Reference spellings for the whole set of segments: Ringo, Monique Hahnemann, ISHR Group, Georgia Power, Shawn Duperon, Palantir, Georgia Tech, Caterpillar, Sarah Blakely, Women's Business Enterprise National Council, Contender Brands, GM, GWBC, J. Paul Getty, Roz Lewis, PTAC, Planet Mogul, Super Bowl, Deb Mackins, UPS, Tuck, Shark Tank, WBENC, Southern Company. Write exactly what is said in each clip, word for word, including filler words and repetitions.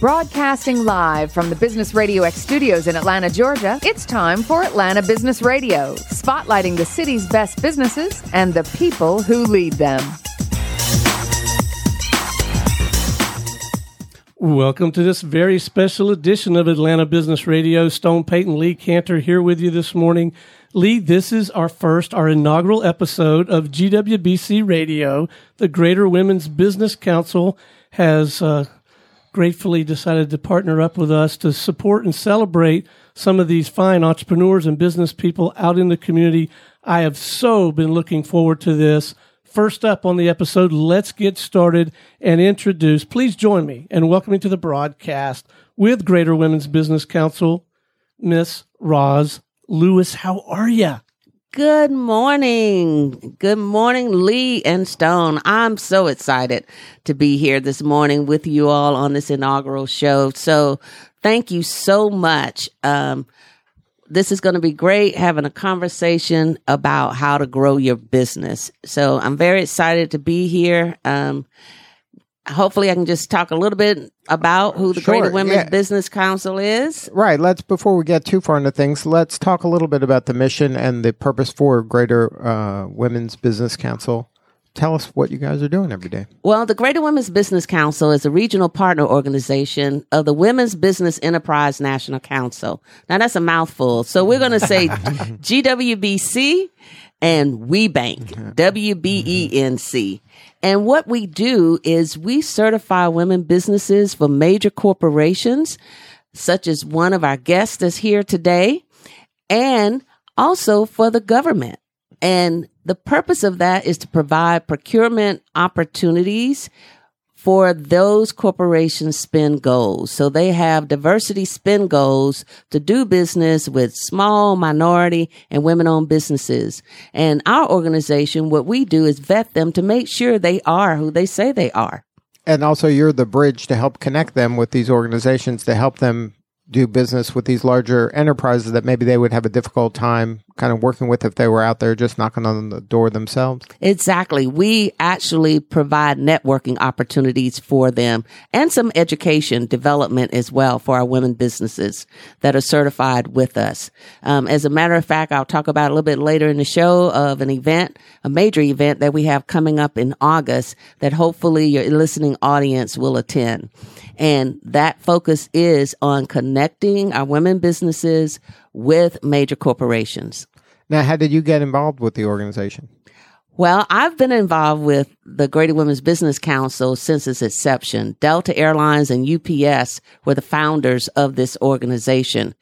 Broadcasting live from the Business Radio X studios in Atlanta, Georgia, it's time for Atlanta Business Radio, spotlighting the city's best businesses and the people who lead them. Welcome to this very special edition of Atlanta Business Radio. Stone Peyton Lee Cantor here with you this morning. Lee, this is our first, our inaugural episode of G W B C Radio. The Greater Women's Business Council has uh, gratefully decided to partner up with us to support and celebrate some of these fine entrepreneurs and business people out in the community. I have so been looking forward to this. First up on the episode, let's get started and introduce. Please join me in welcoming to the broadcast with Greater Women's Business Council, Miss Roz Lewis. How are you? Good morning. Good morning, Lee and Stone. I'm so excited to be here this morning with you all on this inaugural show. So thank you so much. Um, This is going to be great, having a conversation about how to grow your business. So I'm very excited to be here. Um, hopefully I can just talk a little bit about who the sure, Greater Women's yeah. Business Council is. Right. Let's, before we get too far into things, let's talk a little bit about the mission and the purpose for Greater uh, Women's Business Council. Tell us what you guys are doing every day. Well, the Greater Women's Business Council is a regional partner organization of the Women's Business Enterprise National Council. Now, that's a mouthful. So we're going to say G W B C and WeBank, W B E N C. And what we do is we certify women businesses for major corporations, such as one of our guests that's here today, and also for the government. And the purpose of that is to provide procurement opportunities for those corporations' spend goals. So they have diversity spend goals to do business with small, minority, and women-owned businesses. And our organization, what we do is vet them to make sure they are who they say they are. And also you're the bridge to help connect them with these organizations to help them do business with these larger enterprises that maybe they would have a difficult time kind of working with if they were out there just knocking on the door themselves. Exactly. We actually provide networking opportunities for them and some education development as well for our women businesses that are certified with us. Um, as a matter of fact, I'll talk about a little bit later in the show of an event, a major event that we have coming up in August that hopefully your listening audience will attend. And that focus is on connecting our women businesses with major corporations. Now, how did you get involved with the organization? Well, I've been involved with the Greater Women's Business Council since its inception. Delta Airlines and U P S were the founders of this organization.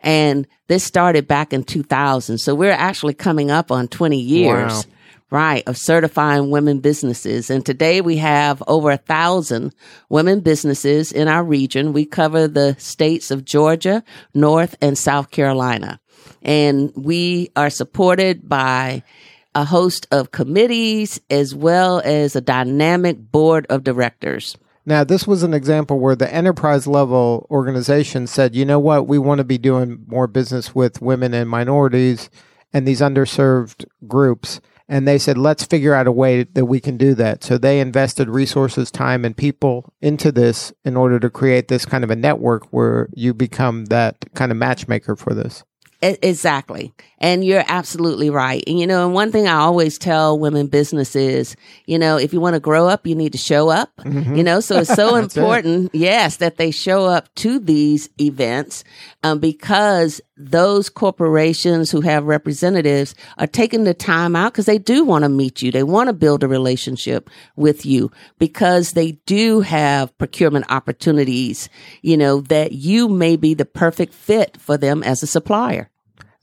And this started back in two thousand. So we're actually coming up on twenty years. Wow. Right, of certifying women businesses. And today we have over a thousand women businesses in our region. We cover the states of Georgia, North, and South Carolina. And we are supported by a host of committees as well as a dynamic board of directors. Now, this was an example where the enterprise-level organization said, you know what, we want to be doing more business with women and minorities and these underserved groups. And they said, let's figure out a way that we can do that. So they invested resources, time, and people into this in order to create this kind of a network where you become that kind of matchmaker for this. Exactly. And you're absolutely right. And, you know, and one thing I always tell women businesses, you know, if you want to grow up, you need to show up, mm-hmm. you know, so it's so important, it. yes, that they show up to these events um, because those corporations who have representatives are taking the time out because they do want to meet you. They want to build a relationship with you because they do have procurement opportunities, you know, that you may be the perfect fit for them as a supplier.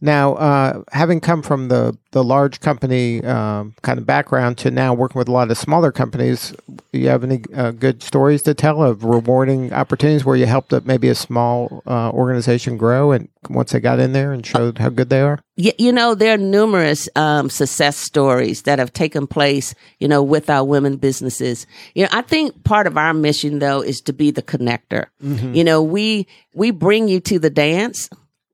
Now, uh, having come from the, the large company um, kind of background to now working with a lot of smaller companies, do you have any uh, good stories to tell of rewarding opportunities where you helped a, maybe a small uh, organization grow and once they got in there and showed how good they are? You know, there are numerous um, success stories that have taken place, you know, with our women businesses. You know, I think part of our mission, though, is to be the connector. Mm-hmm. You know, we we bring you to the dance.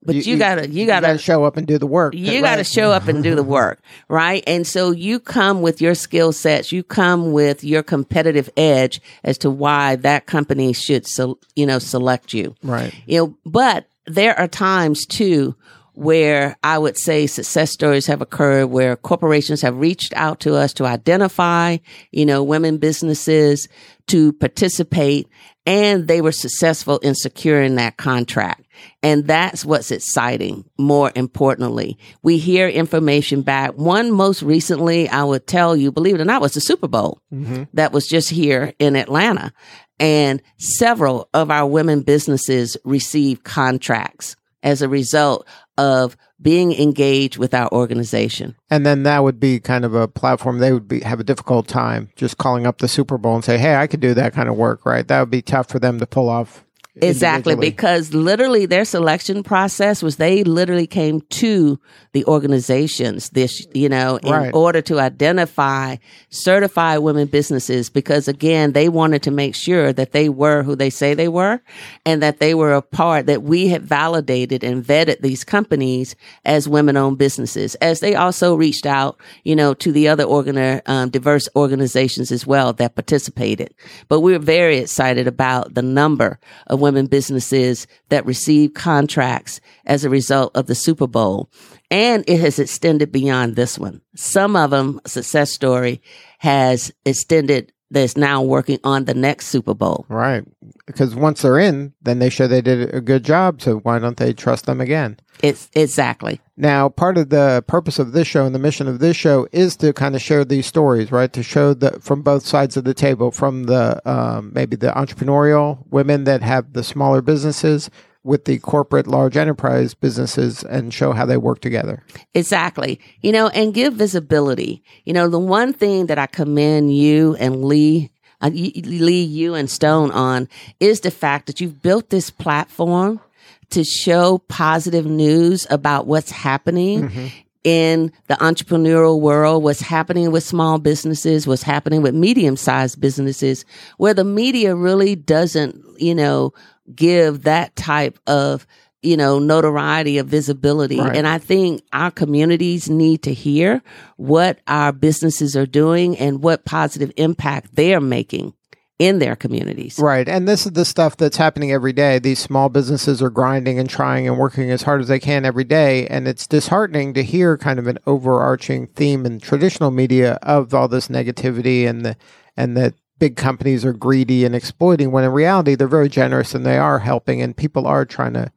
But you, you gotta, you, you gotta, gotta show up and do the work. You right? gotta show up and do the work, right? And so you come with your skill sets, you come with your competitive edge as to why that company should, so, you know, select you, right? You know, but there are times too where I would say success stories have occurred where corporations have reached out to us to identify, you know, women businesses to participate, and they were successful in securing that contract. And that's what's exciting. More importantly, we hear information back. One most recently, I would tell you, believe it or not, was the Super Bowl mm-hmm. that was just here in Atlanta. And several of our women businesses received contracts as a result of being engaged with our organization. And then that would be kind of a platform. They would be have a difficult time just calling up the Super Bowl and say, hey, I could do that kind of work, right? That would be tough for them to pull off. Exactly, because literally their selection process was they literally came to the organizations this, you know, in right. order to identify certified women businesses, because again, they wanted to make sure that they were who they say they were and that they were a part, that we had validated and vetted these companies as women-owned businesses, as they also reached out, you know, to the other organ- um, diverse organizations as well that participated. But we're very excited about the number of women women businesses that receive contracts as a result of the Super Bowl. And it has extended beyond this one. Some of them, success story, has extended, that's now working on the next Super Bowl. Right. Because once they're in, then they show they did a good job. So why don't they trust them again? It's exactly. Now, part of the purpose of this show and the mission of this show is to kind of share these stories, right? To show the from both sides of the table, from the um, maybe the entrepreneurial women that have the smaller businesses with the corporate large enterprise businesses, and show how they work together. Exactly. You know, and give visibility. You know, the one thing that I commend you and Lee, uh, Lee, you and Stone on is the fact that you've built this platform to show positive news about what's happening mm-hmm. in the entrepreneurial world, what's happening with small businesses, what's happening with medium-sized businesses, where the media really doesn't, you know, give that type of, you know, notoriety of visibility. Right. And I think our communities need to hear what our businesses are doing and what positive impact they're making in their communities. Right. And this is the stuff that's happening every day. These small businesses are grinding and trying and working as hard as they can every day. And it's disheartening to hear kind of an overarching theme in traditional media of all this negativity and the, and the, big companies are greedy and exploiting, when in reality, they're very generous and they are helping and people are trying to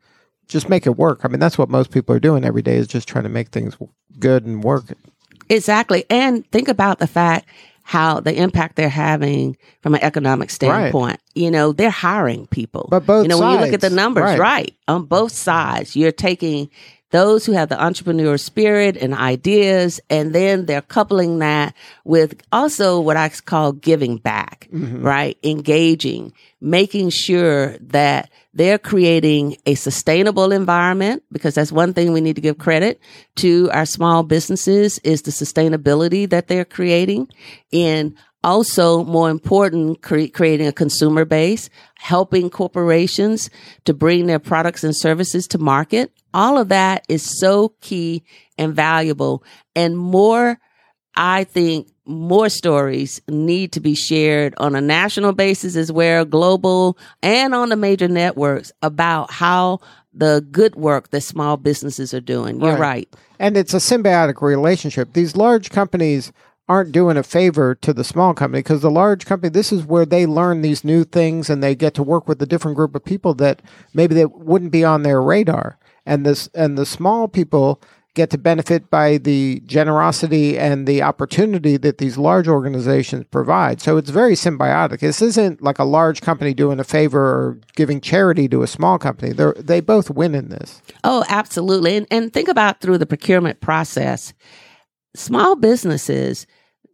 just make it work. I mean, that's what most people are doing every day is just trying to make things good and work. Exactly. And think about the fact how the impact they're having from an economic standpoint. Right. You know, they're hiring people. But both sides. You know, sides, when you look at the numbers, right. right, on both sides, you're taking those who have the entrepreneur spirit and ideas, and then they're coupling that with also what I call giving back, mm-hmm. right? Engaging, making sure that they're creating a sustainable environment, because that's one thing we need to give credit to our small businesses is the sustainability that they're creating. And also, more important, cre- creating a consumer base, helping corporations to bring their products and services to market. All of that is so key and valuable. And more, I think, more stories need to be shared on a national basis as well, global, and on the major networks about how the good work that small businesses are doing. You're right. right. And it's a symbiotic relationship. These large companies aren't doing a favor to the small company, because the large company, this is where they learn these new things and they get to work with a different group of people that maybe they wouldn't be on their radar. And this and the small people get to benefit by the generosity and the opportunity that these large organizations provide. So it's very symbiotic. This isn't like a large company doing a favor or giving charity to a small company. They're, they both win in this. Oh, absolutely. And, and think about through the procurement process, small businesses,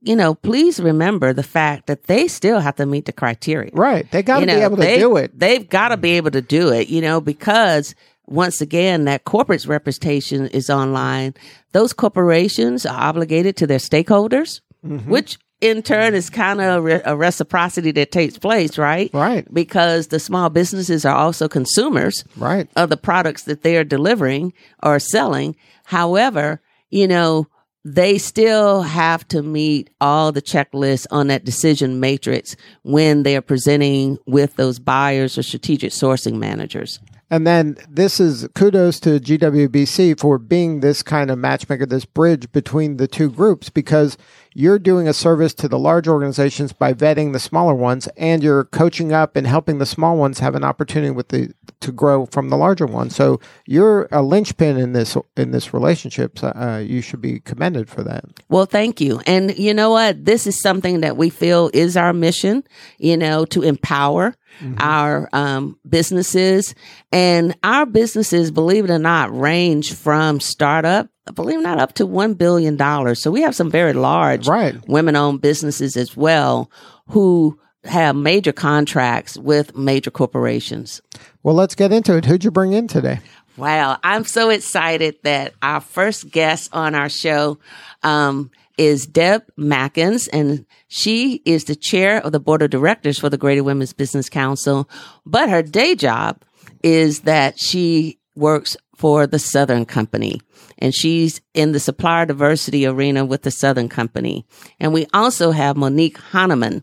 you know, please remember the fact that they still have to meet the criteria. Right. They got to you know, be able to they, do it. They've got to be able to do it, you know, because once again, that corporate's reputation is online. Those corporations are obligated to their stakeholders, mm-hmm. which in turn is kind of re- a reciprocity that takes place, right? Right. Because the small businesses are also consumers, right, of the products that they are delivering or selling. However, you know, they still have to meet all the checklists on that decision matrix when they are presenting with those buyers or strategic sourcing managers. And then this is kudos to G W B C for being this kind of matchmaker, this bridge between the two groups, because you're doing a service to the large organizations by vetting the smaller ones, and you're coaching up and helping the small ones have an opportunity with the to grow from the larger ones. So you're a linchpin in this in this relationship. So, uh, you should be commended for that. Well, thank you. And you know what? This is something that we feel is our mission, you know, to empower mm-hmm. our um, businesses. And our businesses, believe it or not, range from startup, believe it or not, up to one billion dollars. So we have some very large right. women-owned businesses as well who have major contracts with major corporations. Well, let's get into it. Who'd you bring in today? Wow. I'm so excited that our first guest on our show um, is Deb Mackins, and she is the chair of the board of directors for the Greater Women's Business Council. But her day job is that she works for the Southern Company, and she's in the supplier diversity arena with the Southern Company. And we also have Monique Hahnemann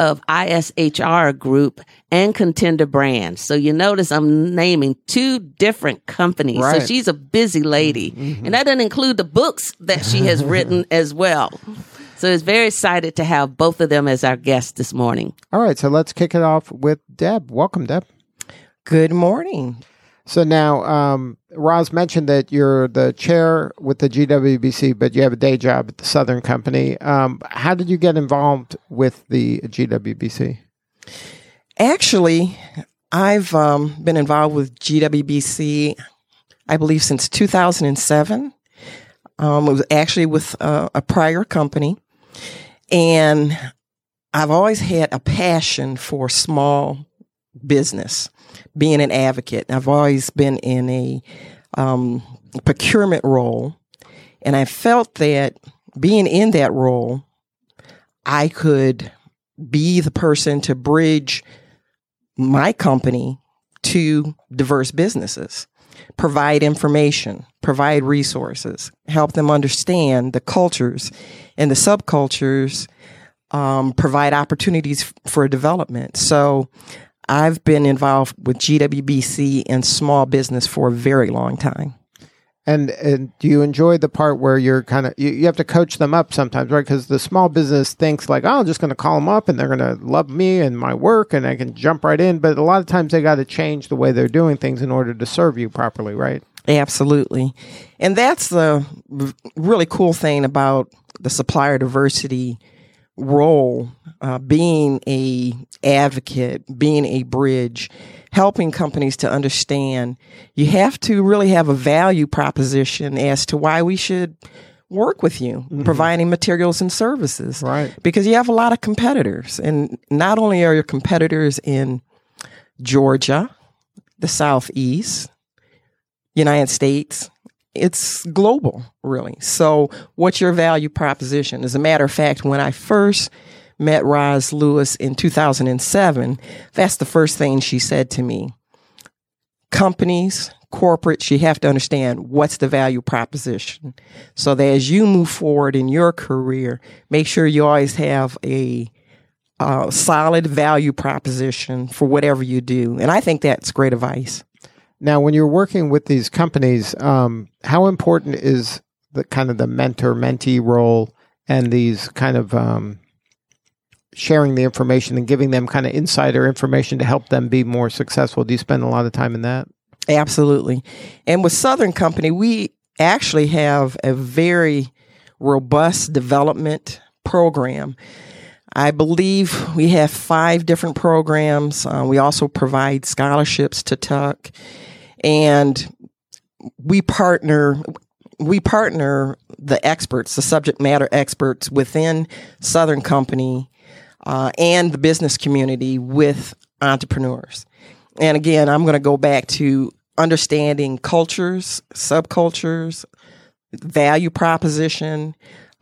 of I S H R Group and Contender Brands. So you notice I'm naming two different companies. Right. So she's a busy lady, mm-hmm. and that doesn't include the books that she has written as well. So it's very excited to have both of them as our guests this morning. All right, so let's kick it off with Deb. Welcome, Deb. Good morning. So now, um, Roz mentioned that you're the chair with the G W B C, but you have a day job at the Southern Company. Um, how did you get involved with the G W B C? Actually, I've um, been involved with G W B C, I believe, since two thousand seven. Um, it was actually with uh, a prior company. And I've always had a passion for small business, being an advocate. I've always been in a um, procurement role, and I felt that being in that role, I could be the person to bridge my company to diverse businesses, provide information, provide resources, help them understand the cultures and the subcultures, um, provide opportunities for development. So I've been involved with G W B C and small business for a very long time. And and do you enjoy the part where you're kind of, you, you have to coach them up sometimes, right? Because the small business thinks like, oh, I'm just going to call them up and they're going to love me and my work and I can jump right in. But a lot of times they got to change the way they're doing things in order to serve you properly, right? Absolutely. And that's the really cool thing about the supplier diversity role, uh, being a advocate, being a bridge, helping companies to understand you have to really have a value proposition as to why we should work with you, mm-hmm. providing materials and services. Right. Because you have a lot of competitors, and not only are your competitors in Georgia, the Southeast, United States, it's global, really. So what's your value proposition? As a matter of fact, when I first met Roz Lewis in two thousand seven, that's the first thing she said to me. Companies, corporates, you have to understand what's the value proposition. So that as you move forward in your career, make sure you always have a uh, solid value proposition for whatever you do. And I think that's great advice. Now, when you're working with these companies, um, how important is the kind of the mentor-mentee role and these kind of um, sharing the information and giving them kind of insider information to help them be more successful? Do you spend a lot of time in that? Absolutely. And with Southern Company, we actually have a very robust development program. I believe we have five different programs. Uh, we also provide scholarships to Tuck, and we partner we partner the experts, the subject matter experts within Southern Company uh, and the business community with entrepreneurs. And again, I'm going to go back to understanding cultures, subcultures, value proposition,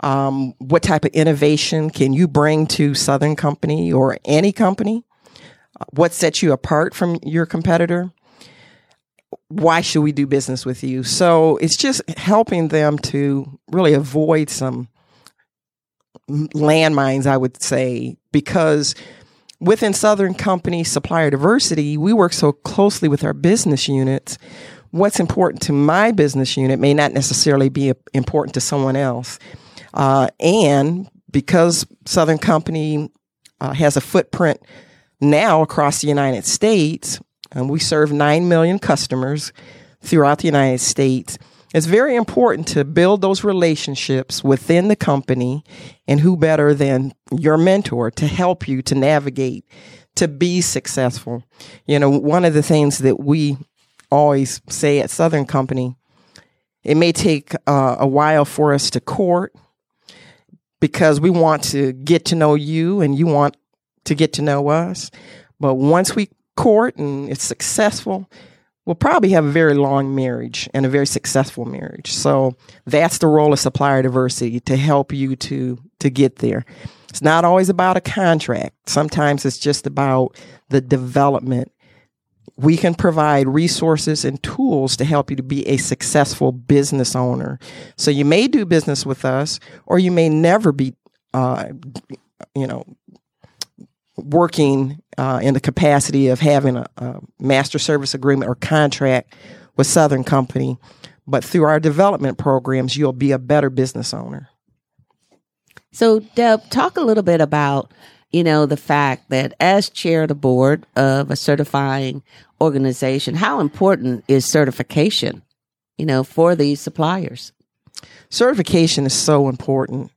Um, what type of innovation can you bring to Southern Company or any company? What sets you apart from your competitor? Why should we do business with you? So it's just helping them to really avoid some landmines, I would say, because within Southern Company supplier diversity, we work so closely with our business units. What's important to my business unit may not necessarily be important to someone else. Uh, and because Southern Company uh, has a footprint now across the United States, and we serve nine million customers throughout the United States, it's very important to build those relationships within the company, and who better than your mentor to help you to navigate, to be successful. You know, one of the things that we always say at Southern Company, it may take uh, a while for us to court because we want to get to know you and you want to get to know us. But once we court and it's successful, we'll probably have a very long marriage and a very successful marriage. So that's the role of supplier diversity, to help you to, to get there. It's not always about a contract. Sometimes it's just about the development. We can provide resources and tools to help you to be a successful business owner. So you may do business with us, or you may never be, uh, you know, working uh, in the capacity of having a, a master service agreement or contract with Southern Company. But through our development programs, you'll be a better business owner. So, Deb, talk a little bit about, you know, the fact that as chair of the board of a certifying organization, how important is certification, you know, for these suppliers? Certification is so important.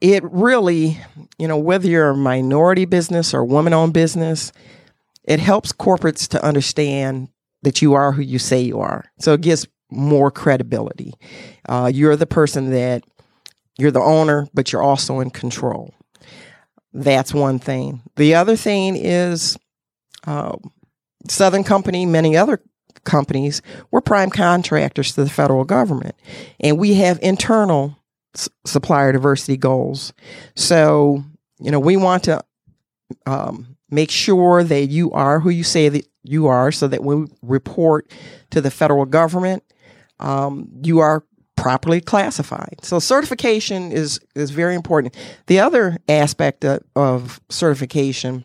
It really, you know, whether you're a minority business or woman-owned business, it helps corporates to understand that you are who you say you are. So it gives more credibility. Uh, you're the person that you're the owner, but you're also in control. That's one thing. The other thing is uh, Southern Company, many other companies, we're prime contractors to the federal government, and we have internal supplier diversity goals. So, you know, we want to um, make sure that you are who you say that you are, so that when we report to the federal government, um, you are properly classified. So certification is, is very important. The other aspect of, of certification,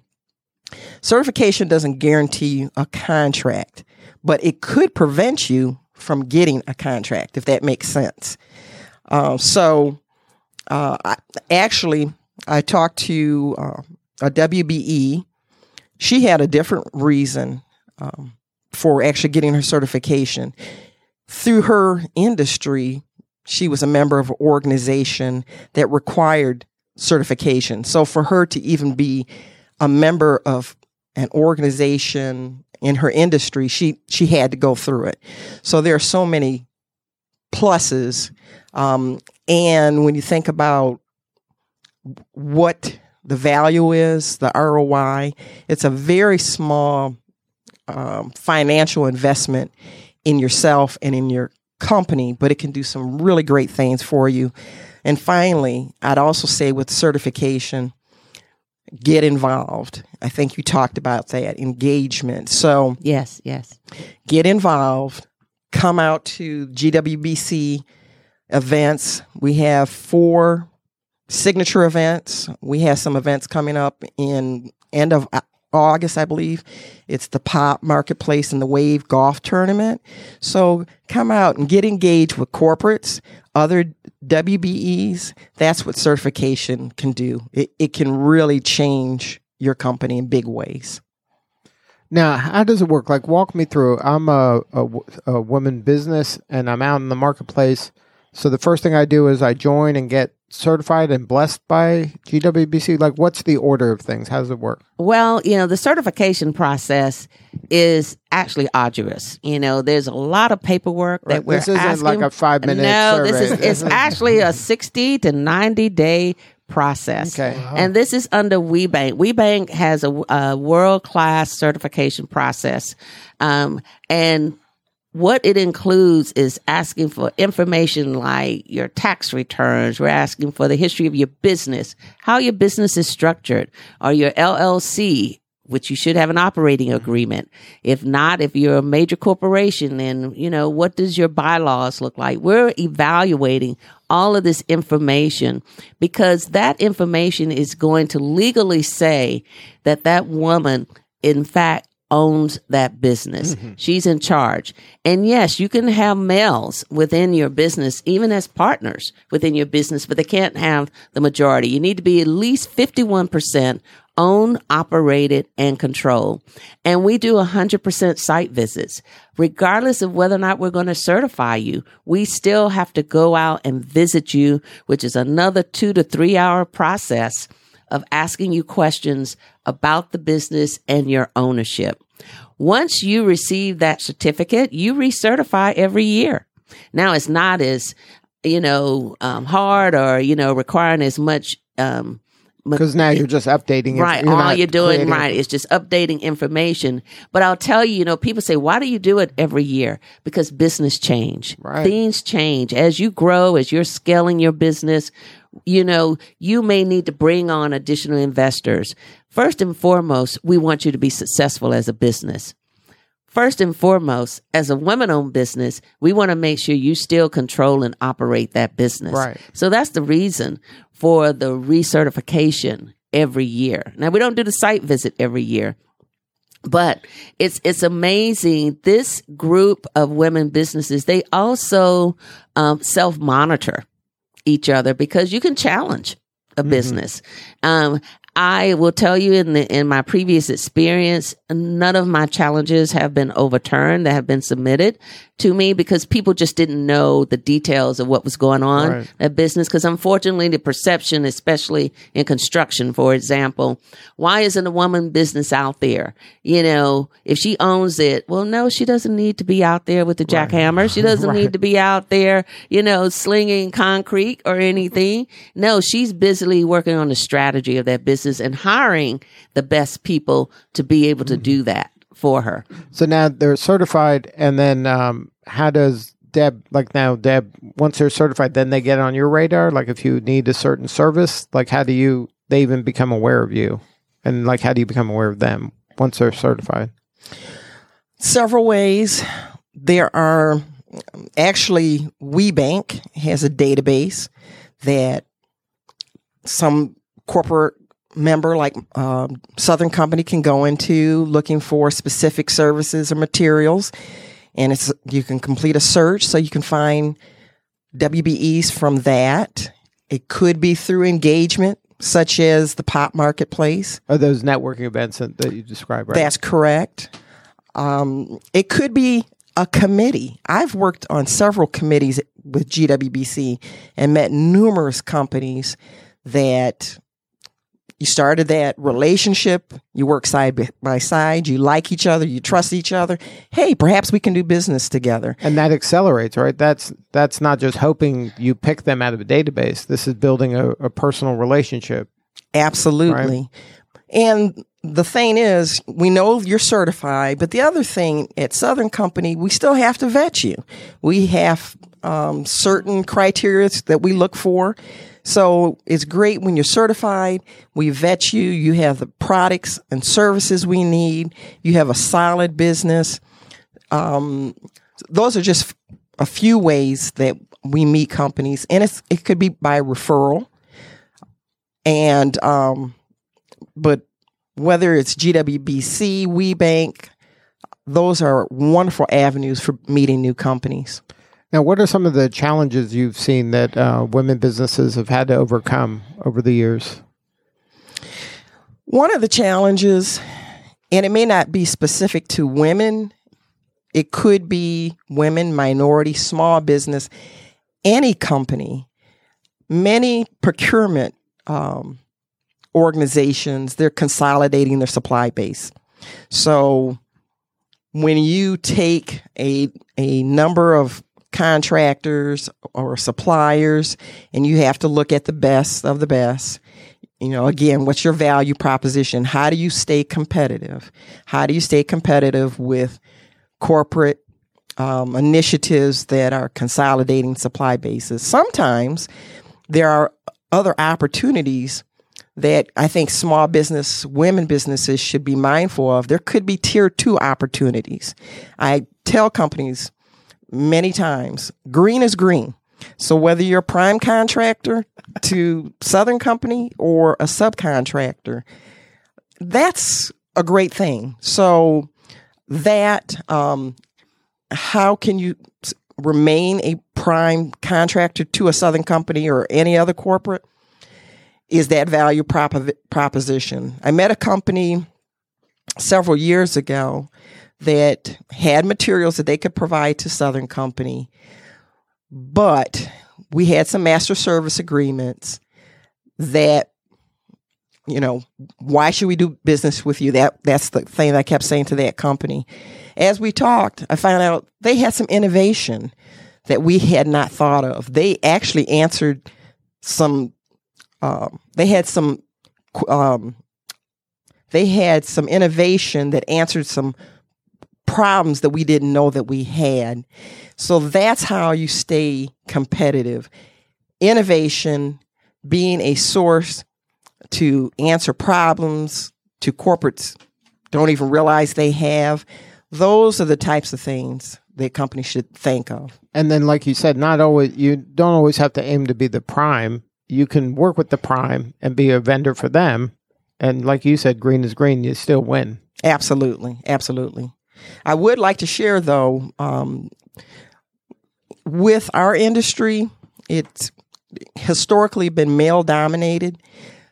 certification doesn't guarantee a contract, but it could prevent you from getting a contract, if that makes sense. Uh, so, uh, I, actually, I talked to uh, a W B E. She had a different reason um, for actually getting her certification. Through her industry, she was a member of an organization that required certification. So for her to even be a member of an organization in her industry, she, she had to go through it. So there are so many pluses. Um, and when you think about what the value is, the R O I, it's a very small um, financial investment in yourself and in your company, but it can do some really great things for you. And finally, I'd also say with certification, get involved. I think you talked about that, engagement. So yes, yes. Get involved. Come out to G W B C events. We have four signature events. We have some events coming up in end of August, I believe. It's the Pop Marketplace and the Wave Golf Tournament. So come out and get engaged with corporates, other W B Es. That's what certification can do. It, it can really change your company in big ways. Now, how does it work? Like, walk me through. I'm a, a, a woman business, and I'm out in the marketplace. So the first thing I do is I join and get certified and blessed by G W B C. Like, what's the order of things? How does it work? Well, you know, the certification process is actually arduous. You know, there's a lot of paperwork that right. we're asking. This isn't asking. like a five-minute no, survey. No, this is it's actually a sixty to ninety-day process. Okay. Wow. And this is under WeBank. WeBank has a, a world-class certification process. Um, and what it includes is asking for information like your tax returns. We're asking for the history of your business, how your business is structured, or your L L C, which you should have an operating agreement. If not, if you're a major corporation, then, you know, what does your bylaws look like? We're evaluating all of this information because that information is going to legally say that that woman, in fact, owns that business. Mm-hmm. She's in charge. And yes, you can have males within your business, even as partners within your business, but they can't have the majority. You need to be at least fifty-one percent owned, operated, and controlled. And we do one hundred percent site visits. Regardless of whether or not we're going to certify you, we still have to go out and visit you, which is another two to three hour process of asking you questions about the business and your ownership. Once you receive that certificate, you recertify every year. Now, it's not as, you know, um, hard or, you know, requiring as much. Um, Because now you're just updating. Right. All you're doing, right, is just updating information. But I'll tell you, you know, people say, why do you do it every year? Because business change. Right. Things change. As you grow, as you're scaling your business, you know, you may need to bring on additional investors. First and foremost, we want you to be successful as a business. First and foremost, as a women-owned business, we want to make sure you still control and operate that business. Right. So that's the reason for the recertification every year. Now, we don't do the site visit every year, but it's it's amazing. This group of women businesses, they also um, self-monitor each other because you can challenge a mm-hmm. business. Um, I will tell you in the, in my previous experience, none of my challenges have been overturned that have been submitted to me because people just didn't know the details of what was going on right. at business. Because unfortunately, the perception, especially in construction, for example, why isn't a woman business out there? You know, if she owns it, well, no, she doesn't need to be out there with the right. jackhammer. She doesn't right. need to be out there, you know, slinging concrete or anything. No, she's busily working on the strategy of that business and hiring the best people to be able to do that for her. So now they're certified, and then um, how does Deb, like now Deb, once they're certified, then they get on your radar? Like if you need a certain service, like how do you, they even become aware of you? And like how do you become aware of them once they're certified? Several ways. There are, actually, WeBank has a database that some corporate member like uh, Southern Company can go into looking for specific services or materials, and it's you can complete a search so you can find W B Es from that. It could be through engagement, such as the Pop Marketplace. Are those networking events that you described, right? That's correct. Um, it could be a committee. I've worked on several committees with G W B C and met numerous companies that... You started that relationship, you work side by side, you like each other, you trust each other. Hey, perhaps we can do business together. And that accelerates, right? That's that's not just hoping you pick them out of a database. This is building a, a personal relationship. Absolutely. Right? And the thing is, we know you're certified, but the other thing at Southern Company, we still have to vet you. We have um, certain criteria that we look for. So it's great when you're certified, we vet you, you have the products and services we need, you have a solid business. Um, those are just a few ways that we meet companies, and it's, it could be by referral. And um, but whether it's G W B C, WeBank, those are wonderful avenues for meeting new companies. Now, what are some of the challenges you've seen that uh, women businesses have had to overcome over the years? One of the challenges, and it may not be specific to women, it could be women, minority, small business, any company, many procurement um, organizations, they're consolidating their supply base. So when you take a a number of contractors or suppliers, and you have to look at the best of the best. You know, again, what's your value proposition? How do you stay competitive? How do you stay competitive with corporate um, initiatives that are consolidating supply bases. Sometimes there are other opportunities that I think small business, women businesses should be mindful of. There could be tier two opportunities. I tell companies many times, green is green. So whether you're a prime contractor to Southern Company or a subcontractor, that's a great thing. So that, um, how can you remain a prime contractor to a Southern Company or any other corporate? Is that value prop- proposition. I met a company several years ago that had materials that they could provide to Southern Company, but we had some master service agreements that, you know, why should we do business with you? That that's the thing that I kept saying to that company. As we talked, I found out they had some innovation that we had not thought of. They actually answered some Uh, they had some, um, they had some innovation that answered some problems that we didn't know that we had. So that's how you stay competitive: innovation, being a source to answer problems to corporates don't even realize they have. Those are the types of things that companies should think of. And then, like you said, not always you don't always have to aim to be the prime. You can work with the prime and be a vendor for them. And like you said, green is green. You still win. Absolutely. Absolutely. I would like to share, though, um, with our industry, it's historically been male dominated.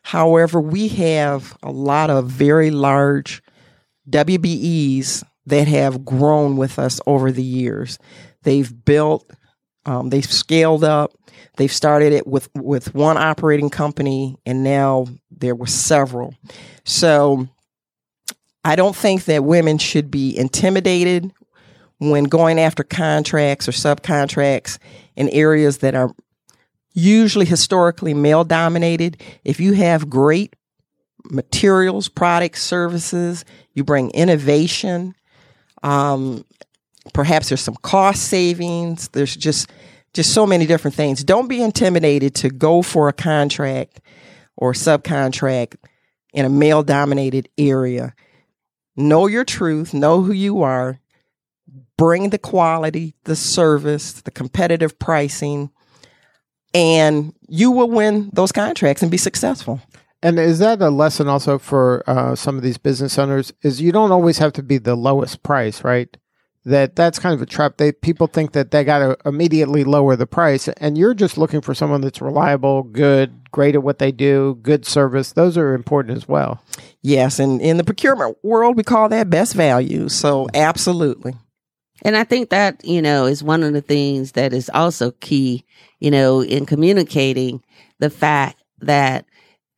However, we have a lot of very large W B Es that have grown with us over the years. They've built Um, they've scaled up. They've started it with, with one operating company, and now there were several. So I don't think that women should be intimidated when going after contracts or subcontracts in areas that are usually historically male-dominated. If you have great materials, products, services, you bring innovation, um perhaps there's some cost savings. There's just just so many different things. Don't be intimidated to go for a contract or subcontract in a male-dominated area. Know your truth. Know who you are. Bring the quality, the service, the competitive pricing, and you will win those contracts and be successful. And is that a lesson also for uh, some of these business owners? Is you don't always have to be the lowest price, right? That that's kind of a trap. They people think that they got to immediately lower the price, and you're just looking for someone that's reliable, good, great at what they do, good service. Those are important as well. Yes, and in the procurement world, we call that best value. So absolutely. And I think that, you know, is one of the things that is also key, you know, in communicating the fact that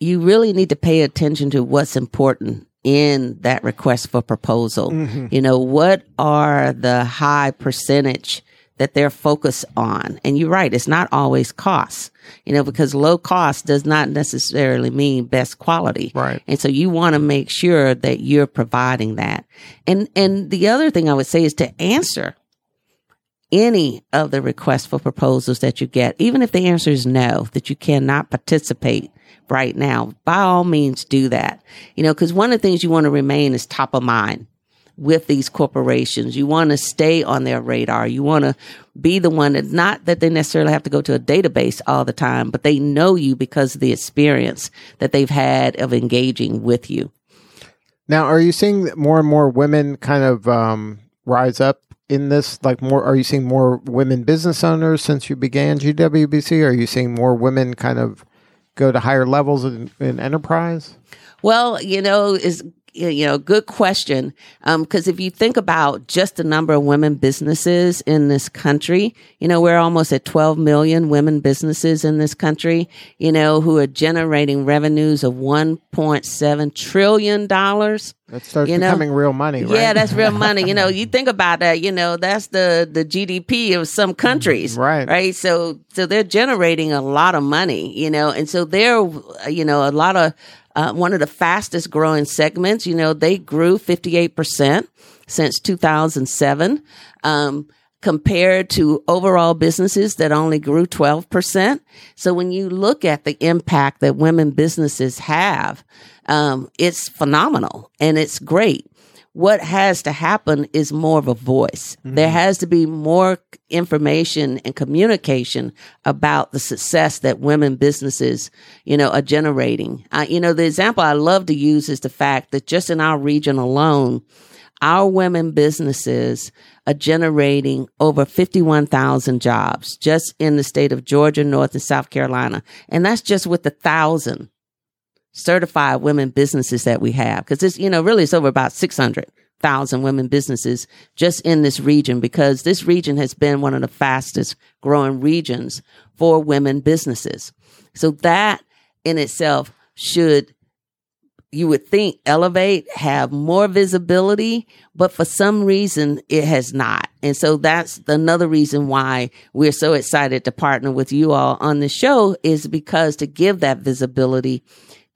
you really need to pay attention to what's important in that request for proposal. Mm-hmm. You know, what are the high percentage that they're focused on? And you're right, it's not always cost, you know, because low cost does not necessarily mean best quality. Right. And so you want to make sure that you're providing that. And and the other thing I would say is to answer any of the requests for proposals that you get, even if the answer is no, that you cannot participate right now, by all means do that. You know, because one of the things you want to remain is top of mind with these corporations. You want to stay on their radar. You want to be the one that, not that they necessarily have to go to a database all the time, but they know you because of the experience that they've had of engaging with you. Now, are you seeing more and more women kind of um, rise up in this? Like, more, are you seeing more women business owners since you began G W B C? Are you seeing more women kind of go to higher levels in, in enterprise? Well, you know, is you know, good question. Um, because if you think about just the number of women businesses in this country, you know, we're almost at twelve million women businesses in this country, you know, who are generating revenues of one point seven trillion dollars. That starts you know? becoming real money, right? Yeah, that's real money. You know, you think about that, you know, that's the, the G D P of some countries, right? Right. So, so they're generating a lot of money, you know, and so they're, you know, a lot of, Uh, one of the fastest growing segments, you know, they grew fifty-eight percent since two thousand seven. Um, compared to overall businesses that only grew twelve percent. So when you look at the impact that women businesses have, um, it's phenomenal and it's great. What has to happen is more of a voice. Mm-hmm. There has to be more information and communication about the success that women businesses, you know, are generating. Uh, you know, the example I love to use is the fact that just in our region alone, our women businesses are generating over fifty-one thousand jobs just in the state of Georgia, North and South Carolina. And that's just with the thousand certified women businesses that we have, because it's, you know, really it's over about six hundred thousand women businesses just in this region, because this region has been one of the fastest growing regions for women businesses. So that in itself should, you would think, elevate, have more visibility, but for some reason it has not. And so that's another reason why we're so excited to partner with you all on the show, is because to give that visibility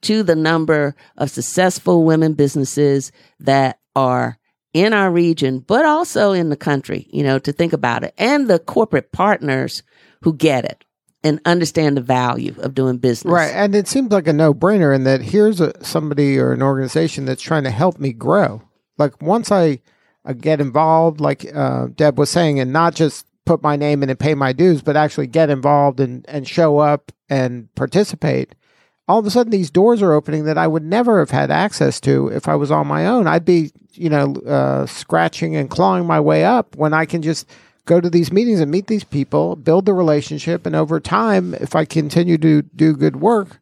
to the number of successful women businesses that are in our region, but also in the country, you know, to think about it, and the corporate partners who get it and understand the value of doing business. Right. And it seems like a no-brainer in that here's a, somebody or an organization that's trying to help me grow. Like once I, I get involved, like uh, Deb was saying, and not just put my name in and pay my dues, but actually get involved and, and show up and participate, all of a sudden these doors are opening that I would never have had access to if I was on my own. I'd be, you know, uh, scratching and clawing my way up, when I can just go to these meetings and meet these people, build the relationship. And over time, if I continue to do good work,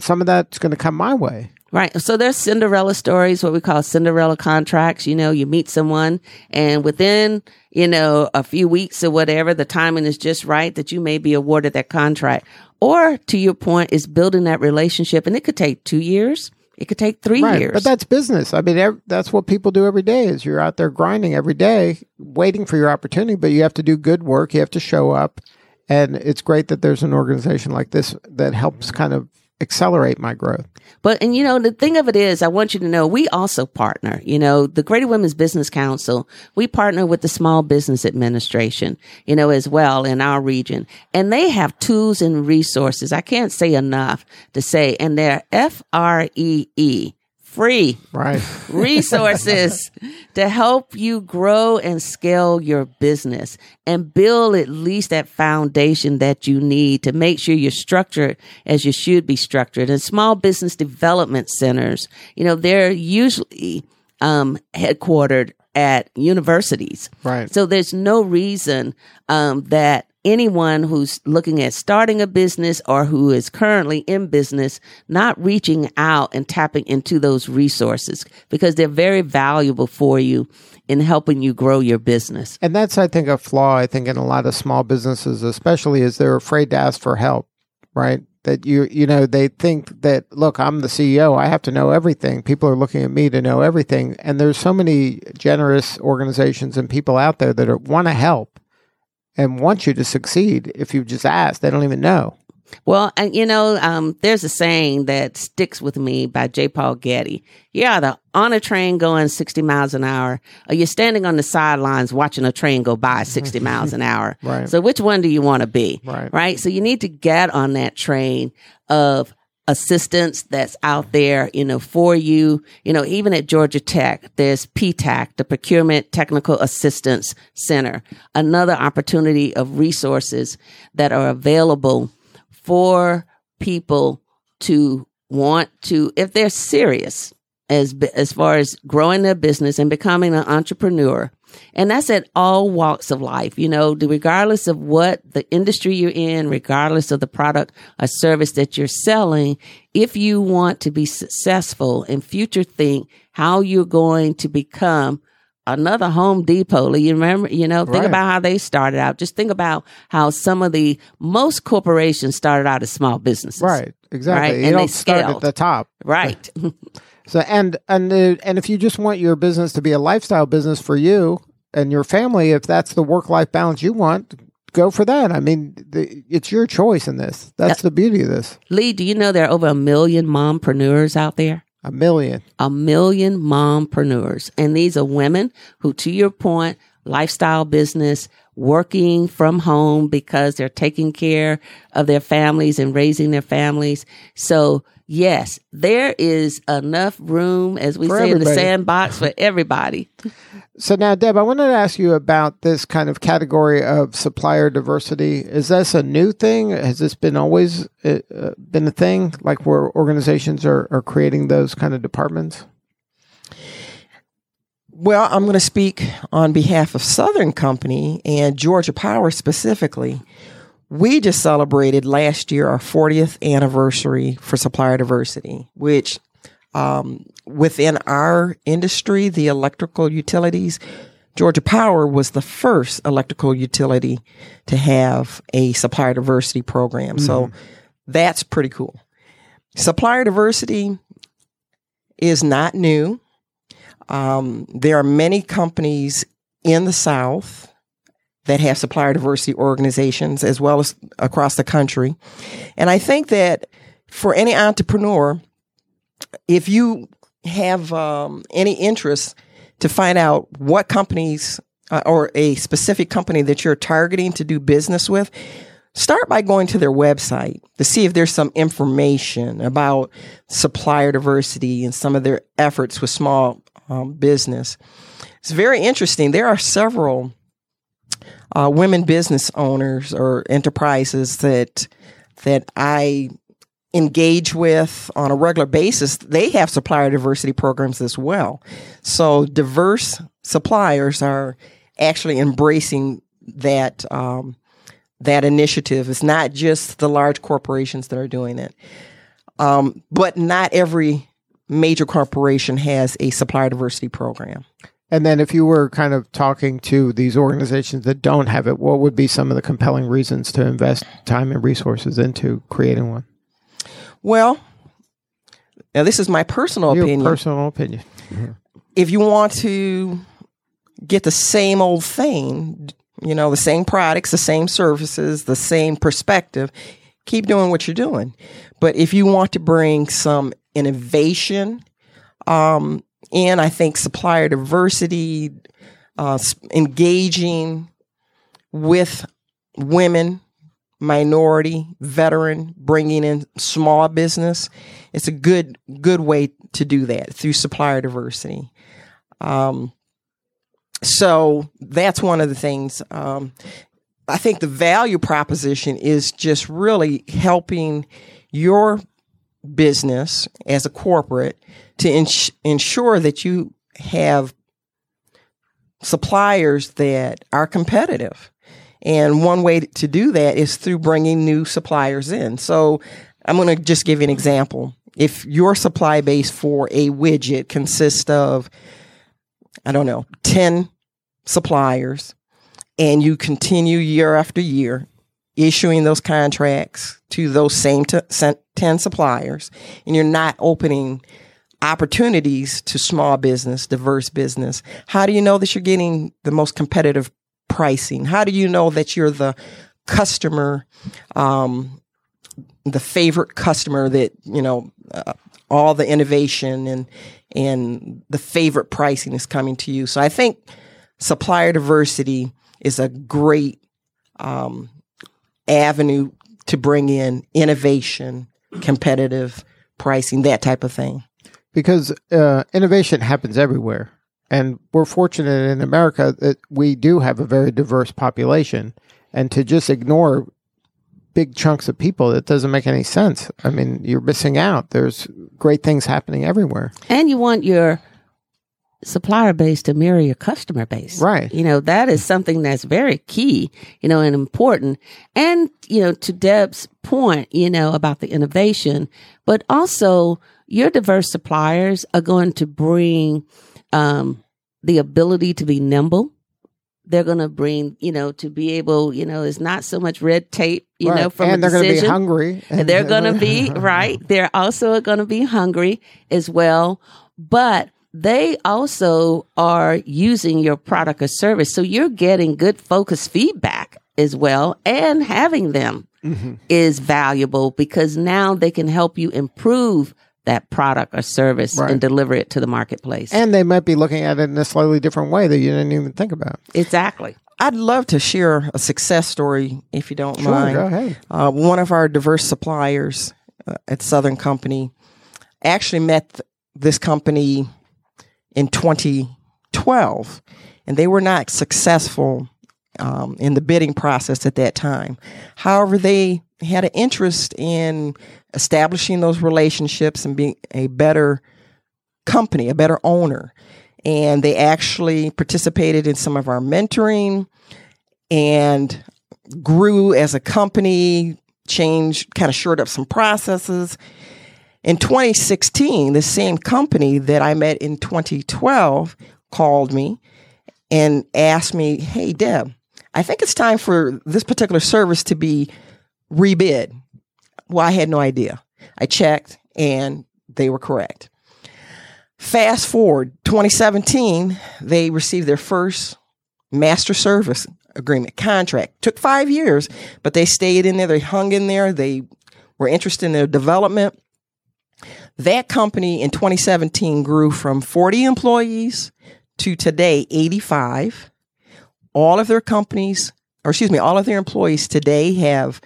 some of that's going to come my way. Right. So there's Cinderella stories, what we call Cinderella contracts. You know, you meet someone and within, you know, a few weeks or whatever, the timing is just right that you may be awarded that contract. Or to your point, is building that relationship, and it could take two years. It could take three right, years. But that's business. I mean, ev- that's what people do every day, is you're out there grinding every day, waiting for your opportunity, but you have to do good work. You have to show up. And it's great that there's an organization like this that helps kind of accelerate my growth. But, and you know, the thing of it is, I want you to know, we also partner, you know, the Greater Women's Business Council, we partner with the Small Business Administration, you know, as well in our region. And they have tools and resources. I can't say enough to say, and they're F R E E, free right. resources to help you grow and scale your business and build at least that foundation that you need to make sure you're structured as you should be structured. And small business development centers, you know, they're usually um, headquartered at universities. Right. So there's no reason um, that anyone who's looking at starting a business or who is currently in business, not reaching out and tapping into those resources, because they're very valuable for you in helping you grow your business. And that's, I think, a flaw, I think, in a lot of small businesses, especially, is they're afraid to ask for help, right? That you, you know, they think that, look, I'm the C E O. I have to know everything. People are looking at me to know everything. And there's so many generous organizations and people out there that want to help and want you to succeed if you just ask. They don't even know. Well, and you know, um, there's a saying that sticks with me by J. Paul Getty. You're either on a train going sixty miles an hour, or you're standing on the sidelines watching a train go by sixty miles an hour. Right. So which one do you want to be? Right. Right. So you need to get on that train of assistance that's out there, you know, for you. You know, even at Georgia Tech, there's P T A C, the Procurement Technical Assistance Center, another opportunity of resources that are available for people to want to, if they're serious as as far as growing their business and becoming an entrepreneur. And that's at all walks of life, you know, regardless of what the industry you're in, regardless of the product or service that you're selling. If you want to be successful and future think how you're going to become another Home Depot, you remember, you know, think right. about how they started out. Just think about how some of the most corporations started out as small businesses. Right. Exactly. Right? You and don't they start at the top. Right. So and and and if you just want your business to be a lifestyle business for you and your family, if that's the work-life balance you want, go for that. I mean, the, it's your choice in this. That's uh, the beauty of this. Lee, do you know there are over a million mompreneurs out there? A million. A million mompreneurs. And these are women who, to your point, lifestyle business, working from home because they're taking care of their families and raising their families. So yes, there is enough room, as we say in the sandbox, for everybody. So now, Deb, I wanted to ask you about this kind of category of supplier diversity. Is this a new thing? Has this been always uh, been a thing, like where organizations are, are creating those kind of departments? Well, I'm going to speak on behalf of Southern Company and Georgia Power specifically. We just celebrated last year our fortieth anniversary for supplier diversity, which um, within our industry, the electrical utilities, Georgia Power was the first electrical utility to have a supplier diversity program. Mm-hmm. So that's pretty cool. Supplier diversity is not new. Um, there are many companies in the South that have supplier diversity organizations as well as across the country. And I think that for any entrepreneur, if you have um, any interest to find out what companies uh, or a specific company that you're targeting to do business with, start by going to their website to see if there's some information about supplier diversity and some of their efforts with small Um, business. It's very interesting. There are several uh, women business owners or enterprises that that I engage with on a regular basis. They have supplier diversity programs as well. So diverse suppliers are actually embracing that um, that initiative. It's not just the large corporations that are doing it, um, but not every major corporation has a supplier diversity program. And then if you were kind of talking to these organizations that don't have it, what would be some of the compelling reasons to invest time and resources into creating one? Well, now this is my personal Your opinion. personal opinion. Mm-hmm. If you want to get the same old thing, you know, the same products, the same services, the same perspective, keep doing what you're doing. But if you want to bring some innovation, um, and I think supplier diversity, uh, engaging with women, minority, veteran, bringing in small business. It's a good, good way to do that through supplier diversity. Um, so that's one of the things. Um, I think the value proposition is just really helping your business as a corporate to ins- ensure that you have suppliers that are competitive. And one way to do that is through bringing new suppliers in. So I'm going to just give you an example. If your supply base for a widget consists of, I don't know, ten suppliers, and you continue year after year issuing those contracts to those same t- ten suppliers, and you're not opening opportunities to small business, diverse business, how do you know that you're getting the most competitive pricing? How do you know that you're the customer, um, the favorite customer that, you know, uh, all the innovation and and the favorite pricing is coming to you? So I think supplier diversity is a great um avenue to bring in innovation, competitive pricing, that type of thing. Because uh, innovation happens everywhere. And we're fortunate in America that we do have a very diverse population. And to just ignore big chunks of people, it doesn't make any sense. I mean, you're missing out. There's great things happening everywhere. And you want your supplier base to mirror your customer base. Right. You know, that is something that's very key, you know, and important. And, you know, to Deb's point, you know, about the innovation, but also your diverse suppliers are going to bring um, the ability to be nimble. They're going to bring, you know, to be able, you know, it's not so much red tape, you right. know, from and a decision. And they're going to be hungry. And they're going to be, right. They're also going to be hungry as well. But they also are using your product or service. So you're getting good focused feedback as well. And having them mm-hmm. is valuable because now they can help you improve that product or service right. and deliver it to the marketplace. And they might be looking at it in a slightly different way that you didn't even think about. Exactly. I'd love to share a success story, if you don't sure, mind. Go ahead. Uh, one of our diverse suppliers uh, at Southern Company actually met th- this company in twenty twelve, and they were not successful um, in the bidding process at that time. However, they had an interest in establishing those relationships and being a better company, a better owner. And they actually participated in some of our mentoring and grew as a company, changed, kind of shored up some processes. In twenty sixteen, the same company that I met in twenty twelve called me and asked me, hey, Deb, I think it's time for this particular service to be rebid. Well, I had no idea. I checked and they were correct. Fast forward, twenty seventeen, they received their first master service agreement contract. Took five years, but they stayed in there. They hung in there. They were interested in their development. That company in twenty seventeen grew from forty employees to today, eighty-five. All of their companies, or excuse me, all of their employees today have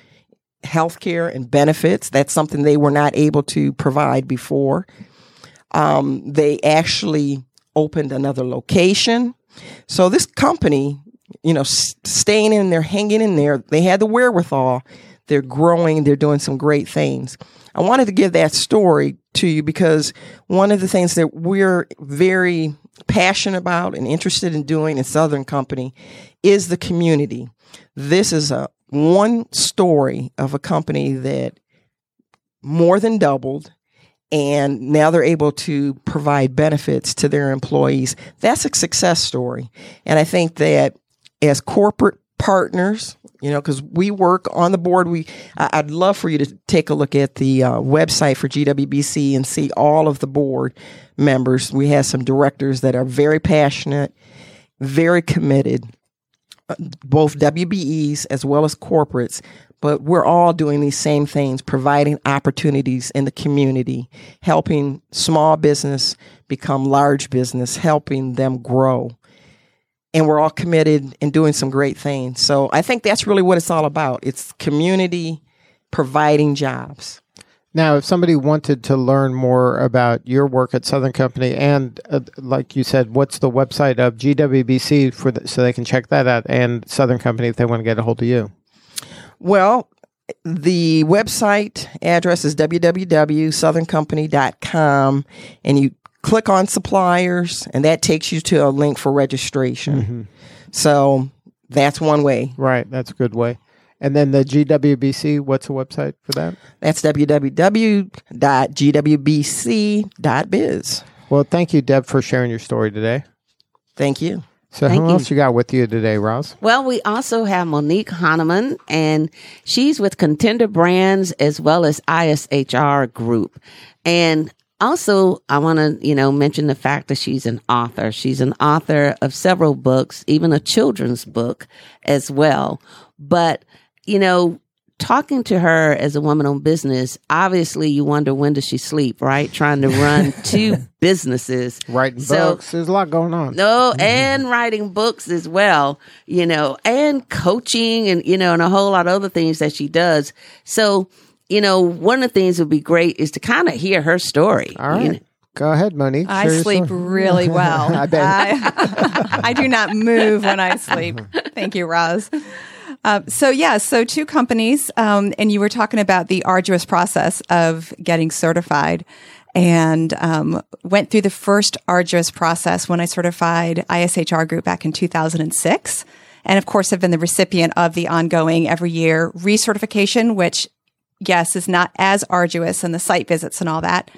healthcare and benefits. That's something they were not able to provide before. Um, they actually opened another location. So this company, you know, s- staying in there, hanging in there, they had the wherewithal. They're growing. They're doing some great things. I wanted to give that story to you because one of the things that we're very passionate about and interested in doing in Southern Company is the community. This is a one story of a company that more than doubled. And now they're able to provide benefits to their employees. That's a success story. And I think that as corporate partners, you know, because we work on the board, we I, I'd love for you to take a look at the uh, website for G W B C and see all of the board members. We have some directors that are very passionate, very committed, both W B Es as well as corporates. But we're all doing these same things, providing opportunities in the community, helping small business become large business, helping them grow. And we're all committed and doing some great things. So I think that's really what it's all about. It's community providing jobs. Now, if somebody wanted to learn more about your work at Southern Company and, uh, like you said, what's the website of G W B C for the, so they can check that out, and Southern Company if they want to get a hold of you? Well, the website address is w w w dot southern company dot com, and you click on suppliers, and that takes you to a link for registration. Mm-hmm. So that's one way. Right. That's a good way. And then the G W B C, what's the website for that? That's w w w dot g w b c dot biz. Well, thank you, Deb, for sharing your story today. Thank you. So Thank who you. else you got with you today, Roz? Well, we also have Monique Hahnemann, and she's with Contender Brands as well as I S H R Group. And also, I want to, you know, mention the fact that she's an author. She's an author of several books, even a children's book as well. But, you know, talking to her as a woman on business, obviously you wonder, when does she sleep, right? Trying to run two businesses. Writing so, books. There's a lot going on. No, mm-hmm. And writing books as well, you know, and coaching and, you know, and a whole lot of other things that she does. So, you know, one of the things that would be great is to kind of hear her story. All right. You know? Go ahead, Monique. I sleep really well. I bet. I, I do not move when I sleep. Thank you, Roz. Uh, so, yeah, so two companies, um, and you were talking about the arduous process of getting certified, and um, went through the first arduous process when I certified I S H R Group back in two thousand six. And, of course, I've been the recipient of the ongoing every year recertification, which, yes, is not as arduous, and the site visits and all that.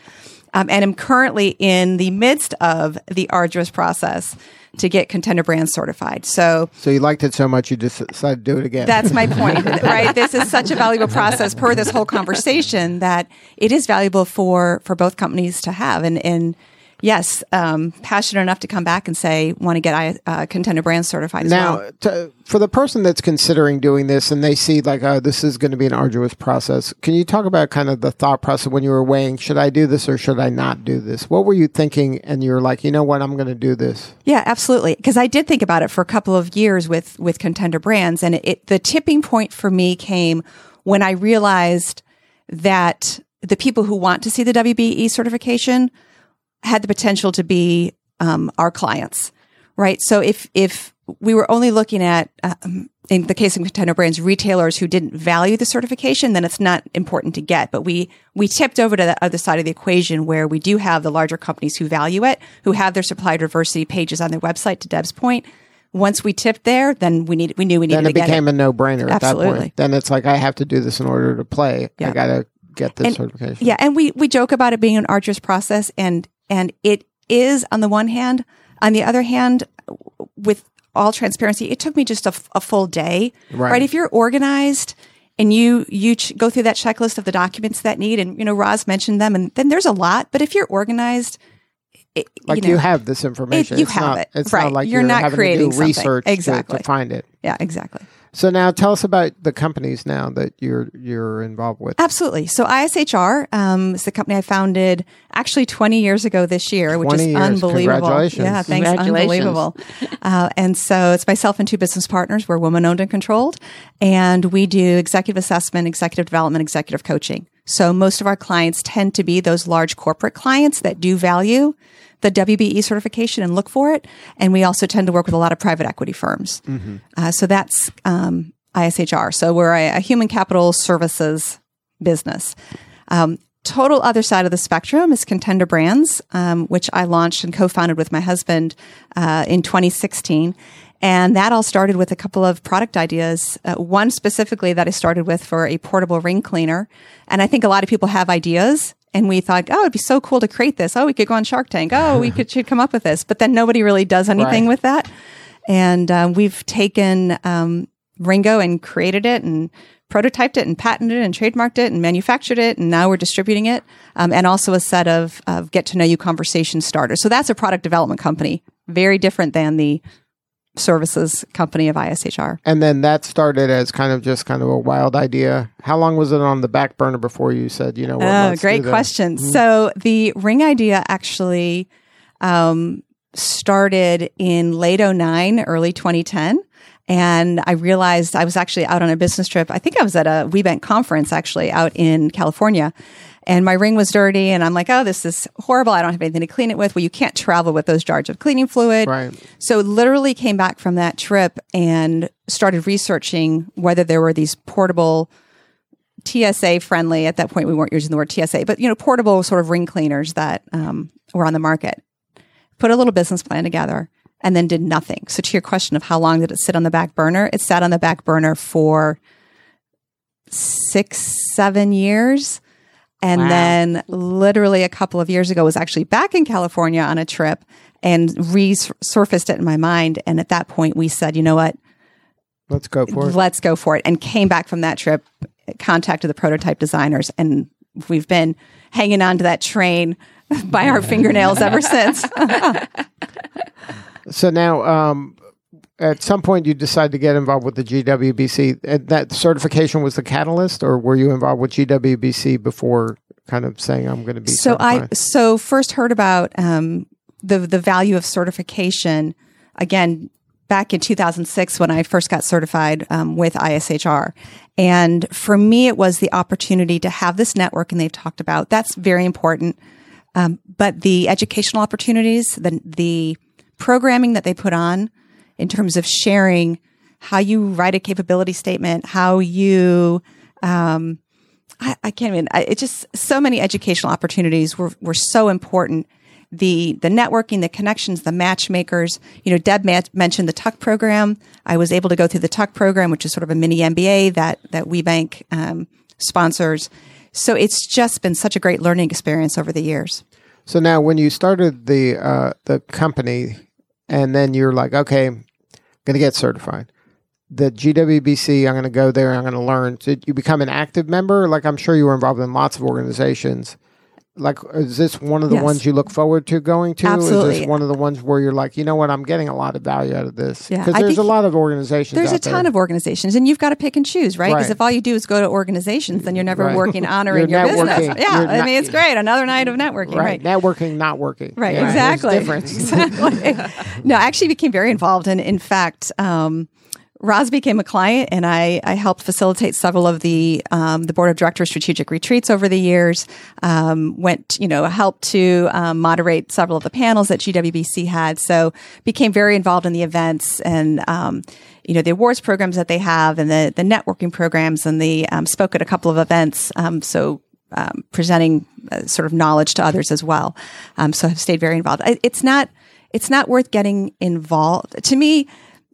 Um, and I'm currently in the midst of the arduous process to get Contender Brands certified. So so you liked it so much you just decided to do it again. That's my point, right? This is such a valuable process per this whole conversation that it is valuable for, for both companies to have. And, and yes, um, passionate enough to come back and say, want to get uh, Contender Brands certified as now, well. Now, for the person that's considering doing this and they see like, oh, this is going to be an arduous process, can you talk about kind of the thought process when you were weighing, should I do this or should I not do this? What were you thinking? And you were like, you know what, I'm going to do this. Yeah, absolutely. Because I did think about it for a couple of years with, with Contender Brands. And it, it the tipping point for me came when I realized that the people who want to see the W B E certification had the potential to be um, our clients, right? So if if we were only looking at, um, in the case of Contender Brands, retailers who didn't value the certification, then it's not important to get. But we we tipped over to the other side of the equation where we do have the larger companies who value it, who have their supplier diversity pages on their website, to Deb's point. Once we tipped there, then we needed, we knew we needed to get it. Then it became a no-brainer at that point. Then it's like, I have to do this in order to play. Yeah. I got to get this and, certification. Yeah, and we, we joke about it being an arduous process, and and it is on the one hand. On the other hand, with all transparency, it took me just a, f- a full day. Right. right? If you're organized and you you ch- go through that checklist of the documents that need, and you know, Roz mentioned them, and then there's a lot. But if you're organized, It, like you, know, you have this information. It, you it's have not, it. It's right. not like you're, you're not having creating to do research exactly. to, to find it. Yeah, exactly. So now tell us about the companies now that you're you're involved with. Absolutely. So I S H R um, is the company I founded actually twenty years ago this year, which is years. unbelievable. Congratulations. Yeah, thanks. Congratulations. Unbelievable. uh, and so it's myself and two business partners. We're woman-owned and controlled. And we do executive assessment, executive development, executive coaching. So most of our clients tend to be those large corporate clients that do value the W B E certification and look for it. And we also tend to work with a lot of private equity firms. Mm-hmm. Uh, so that's um, I S H R. So we're a, a human capital services business. Um, total other side of the spectrum is Contender Brands, um, which I launched and co-founded with my husband uh, in twenty sixteen. And that all started with a couple of product ideas, uh, one specifically that I started with for a portable ring cleaner. And I think a lot of people have ideas, and we thought, oh, it'd be so cool to create this. Oh, we could go on Shark Tank. Oh, we could should come up with this. But then nobody really does anything right. with that. And uh, we've taken um, Ringo and created it and prototyped it and patented it and trademarked it and manufactured it. And now we're distributing it. Um, and also a set of, of get-to-know-you conversation starters. So that's a product development company, very different than the services company of I S H R. And then that started as kind of just kind of a wild idea. How long was it on the back burner before you said, you know, well, oh, let's great question. Mm-hmm. So the ring idea actually um, started in late oh nine, early twenty ten. And I realized I was actually out on a business trip. I think I was at a WeBank conference actually out in California. And my ring was dirty, and I'm like, oh, this is horrible. I don't have anything to clean it with. Well, you can't travel with those jars of cleaning fluid. Right. So literally came back from that trip and started researching whether there were these portable T S A-friendly, at that point we weren't using the word T S A, but you know, portable sort of ring cleaners that um, were on the market. Put a little business plan together, and then did nothing. So to your question of how long did it sit on the back burner, it sat on the back burner for six, seven years. And wow. then literally a couple of years ago was actually back in California on a trip and resurfaced it in my mind. And at that point we said, you know what? Let's go for it. Let's go for it. And came back from that trip, contacted the prototype designers, and we've been hanging on to that train by our fingernails ever since. So now, um, at some point, you decided to get involved with the G W B C. That certification was the catalyst, or were you involved with G W B C before kind of saying, I'm going to be so certified? I so first heard about um, the, the value of certification, again, back in two thousand six when I first got certified um, with I S H R. And for me, it was the opportunity to have this network, and they've talked about, that's very important. Um, but the educational opportunities, the the programming that they put on, in terms of sharing how you write a capability statement, how you, um, I, I can't even, I, it's just so many educational opportunities were, were so important. The, the networking, the connections, the matchmakers, you know, Deb ma- mentioned the Tuck program. I was able to go through the Tuck program, which is sort of a mini M B A that, that WeBank, um, sponsors. So it's just been such a great learning experience over the years. So now when you started the, uh, the company, and then you're like, okay, I'm going to get certified. The G W B C, I'm going to go there, I'm going to learn. Did you become an active member? Like, I'm sure you were involved in lots of organizations. Like, is this one of the yes. ones you look forward to going to? Absolutely. Is this one of the ones where you're like, you know what, I'm getting a lot of value out of this? Because yeah, there's a lot of organizations There's out a ton there. Of organizations, and you've got to pick and choose, right? Because right. if all you do is go to organizations, then you're never right. working on or in your business. Yeah, you're I mean, it's great. Another night of networking. Right, right. Networking, not working. Right, yeah, exactly. Exactly. No, I actually became very involved, and in fact... Um, Roz became a client, and I, I helped facilitate several of the um, the board of directors' strategic retreats over the years. Um, went, you know, helped to um, moderate several of the panels that G W B C had. So became very involved in the events and um, you know, the awards programs that they have, and the the networking programs, and the um, spoke at a couple of events. Um, so. Um, presenting uh, sort of knowledge to others as well. Um, so I've stayed very involved. I, it's not it's not worth getting involved. To me,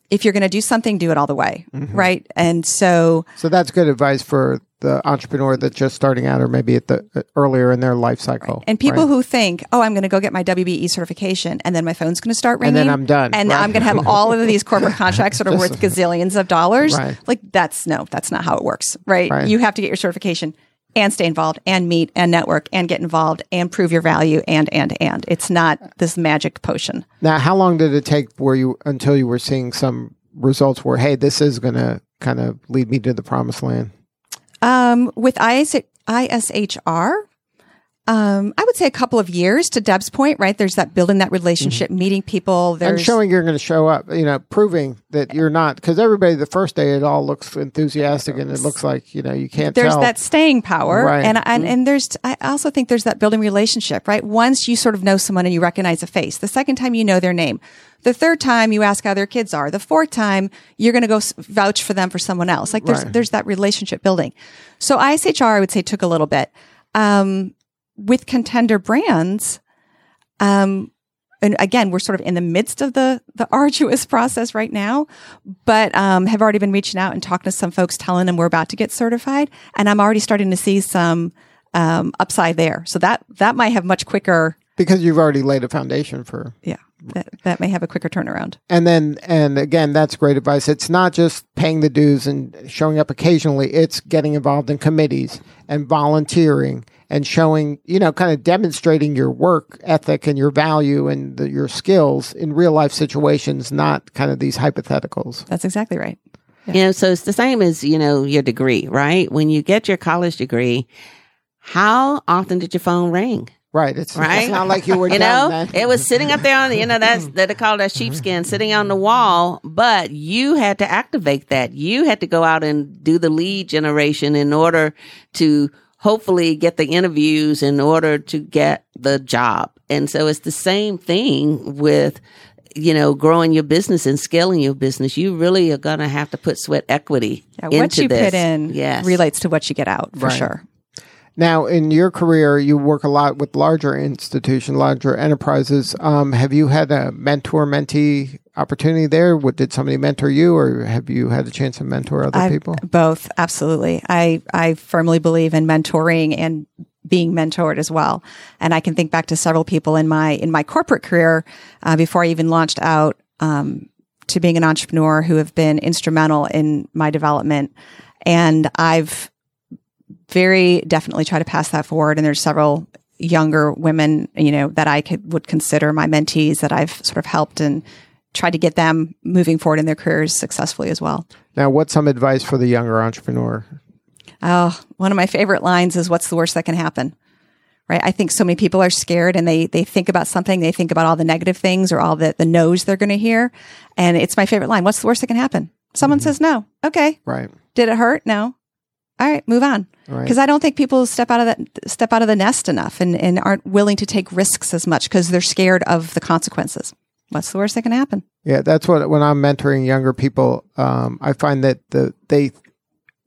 if you're going to do something, do it all the way, mm-hmm. right? And so... So that's good advice for the entrepreneur that's just starting out, or maybe at the uh, earlier in their life cycle. Right. And people right? who think, oh, I'm going to go get my W B E certification, and then my phone's going to start ringing. And then I'm done. And right? I'm going to have all of these corporate contracts that are worth gazillions of dollars. Right. Like, that's, no, that's not how it works, right? right? You have to get your certification and stay involved, and meet, and network, and get involved, and prove your value, and, and, and. It's not this magic potion. Now, how long did it take where you until you were seeing some results where, hey, this is going to kind of lead me to the promised land? Um, with I S H R, um, I would say a couple of years, to Deb's point, right? There's that building that relationship, mm-hmm. meeting people. There's... And showing you're going to show up, you know, proving that you're not, because everybody, the first day, it all looks enthusiastic and it looks like, you know, you can't there's tell. There's that staying power. Right. And, and, and there's, I also think there's that building relationship, right? Once you sort of know someone and you recognize a face, the second time you know their name. The third time you ask how their kids are. The fourth time you're going to go vouch for them for someone else. Like there's, right. there's that relationship building. So I S H R, I would say, took a little bit. Um, with Contender Brands, um, and again, we're sort of in the midst of the, the arduous process right now, but um, have already been reaching out and talking to some folks, telling them we're about to get certified. And I'm already starting to see some um, upside there. So that, that might have much quicker... Because you've already laid a foundation for... Yeah, that, that may have a quicker turnaround. And then, and again, that's great advice. It's not just paying the dues and showing up occasionally. It's getting involved in committees and volunteering and showing, you know, kind of demonstrating your work ethic and your value and the, your skills in real life situations, not kind of these hypotheticals. That's exactly right. Yeah. You know, so it's the same as, you know, your degree, right? When you get your college degree, how often did your phone ring? Right. It's, right. It's not like you were, you know, done then. It was sitting up there on the, you know, that's, they call that sheepskin, sitting on the wall, but you had to activate that. You had to go out and do the lead generation in order to hopefully get the interviews, in order to get the job. And so it's the same thing with, you know, growing your business and scaling your business. You really are going to have to put sweat equity yeah, into this. What you put in yes. relates to what you get out, for right. sure. Now, in your career, you work a lot with larger institutions, larger enterprises. Um, have you had a mentor-mentee opportunity there? What, did somebody mentor you, or have you had a chance to mentor other I've, people? Both, absolutely. I, I firmly believe in mentoring and being mentored as well. And I can think back to several people in my in my corporate career uh, before I even launched out um, to being an entrepreneur who have been instrumental in my development. And I've very definitely try to pass that forward. And there's several younger women, you know, that I could, would consider my mentees that I've sort of helped and tried to get them moving forward in their careers successfully as well. Now, what's some advice for the younger entrepreneur? Oh, one of my favorite lines is, what's the worst that can happen? Right. I think so many people are scared, and they, they think about something, they think about all the negative things or all the, the no's they're going to hear. And it's my favorite line. What's the worst that can happen? Someone mm-hmm. says no. Okay. Right. Did it hurt? No. All right, move on. Because right. I don't think people step out of that step out of the nest enough, and, and aren't willing to take risks as much because they're scared of the consequences. What's the worst that can happen? Yeah, that's what when I'm mentoring younger people, um, I find that the they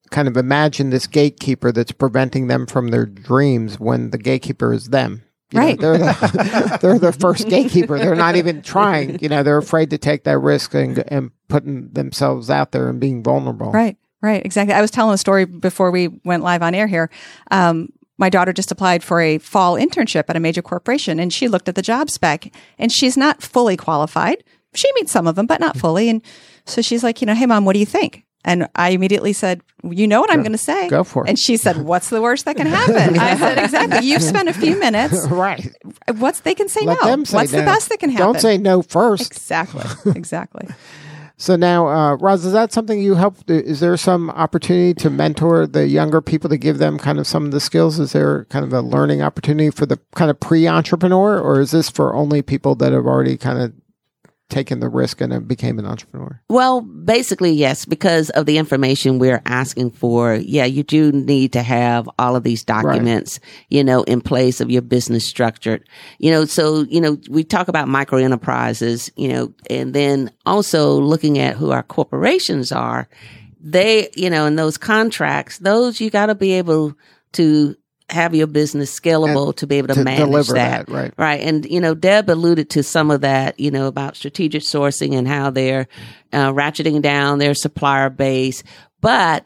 kind of imagine this gatekeeper that's preventing them from their dreams when the gatekeeper is them. You right. know, they're, the, they're the first gatekeeper. They're not even trying. You know, they're afraid to take that risk and and putting themselves out there and being vulnerable. Right. Right, exactly. I was telling a story before we went live on air here. Um, my daughter just applied for a fall internship at a major corporation, and she looked at the job spec, and she's not fully qualified. She meets some of them, but not fully. And so she's like, you know, hey, Mom, what do you think? And I immediately said, you know what I'm going to say. Go for it. And she said, what's the worst that can happen? I said, exactly. You've spent a few minutes. Right. What's they can say Let no. Them say what's no. the best that can happen? Don't say no first. Exactly. Exactly. So now, uh, Roz, is that something you help? Is there some opportunity to mentor the younger people to give them kind of some of the skills? Is there kind of a learning opportunity for the kind of pre-entrepreneur, or is this for only people that have already kind of taken the risk and became an entrepreneur? Well, basically, yes, because of the information we're asking for. Yeah, you do need to have all of these documents, right, you know, in place of your business structured. You know, so, you know, we talk about micro enterprises, you know, and then also looking at who our corporations are. They, you know, in those contracts, those you got to be able to have your business scalable and to be able to, to manage that. that. Right. Right. And, you know, Deb alluded to some of that, you know, about strategic sourcing and how they're uh, ratcheting down their supplier base. But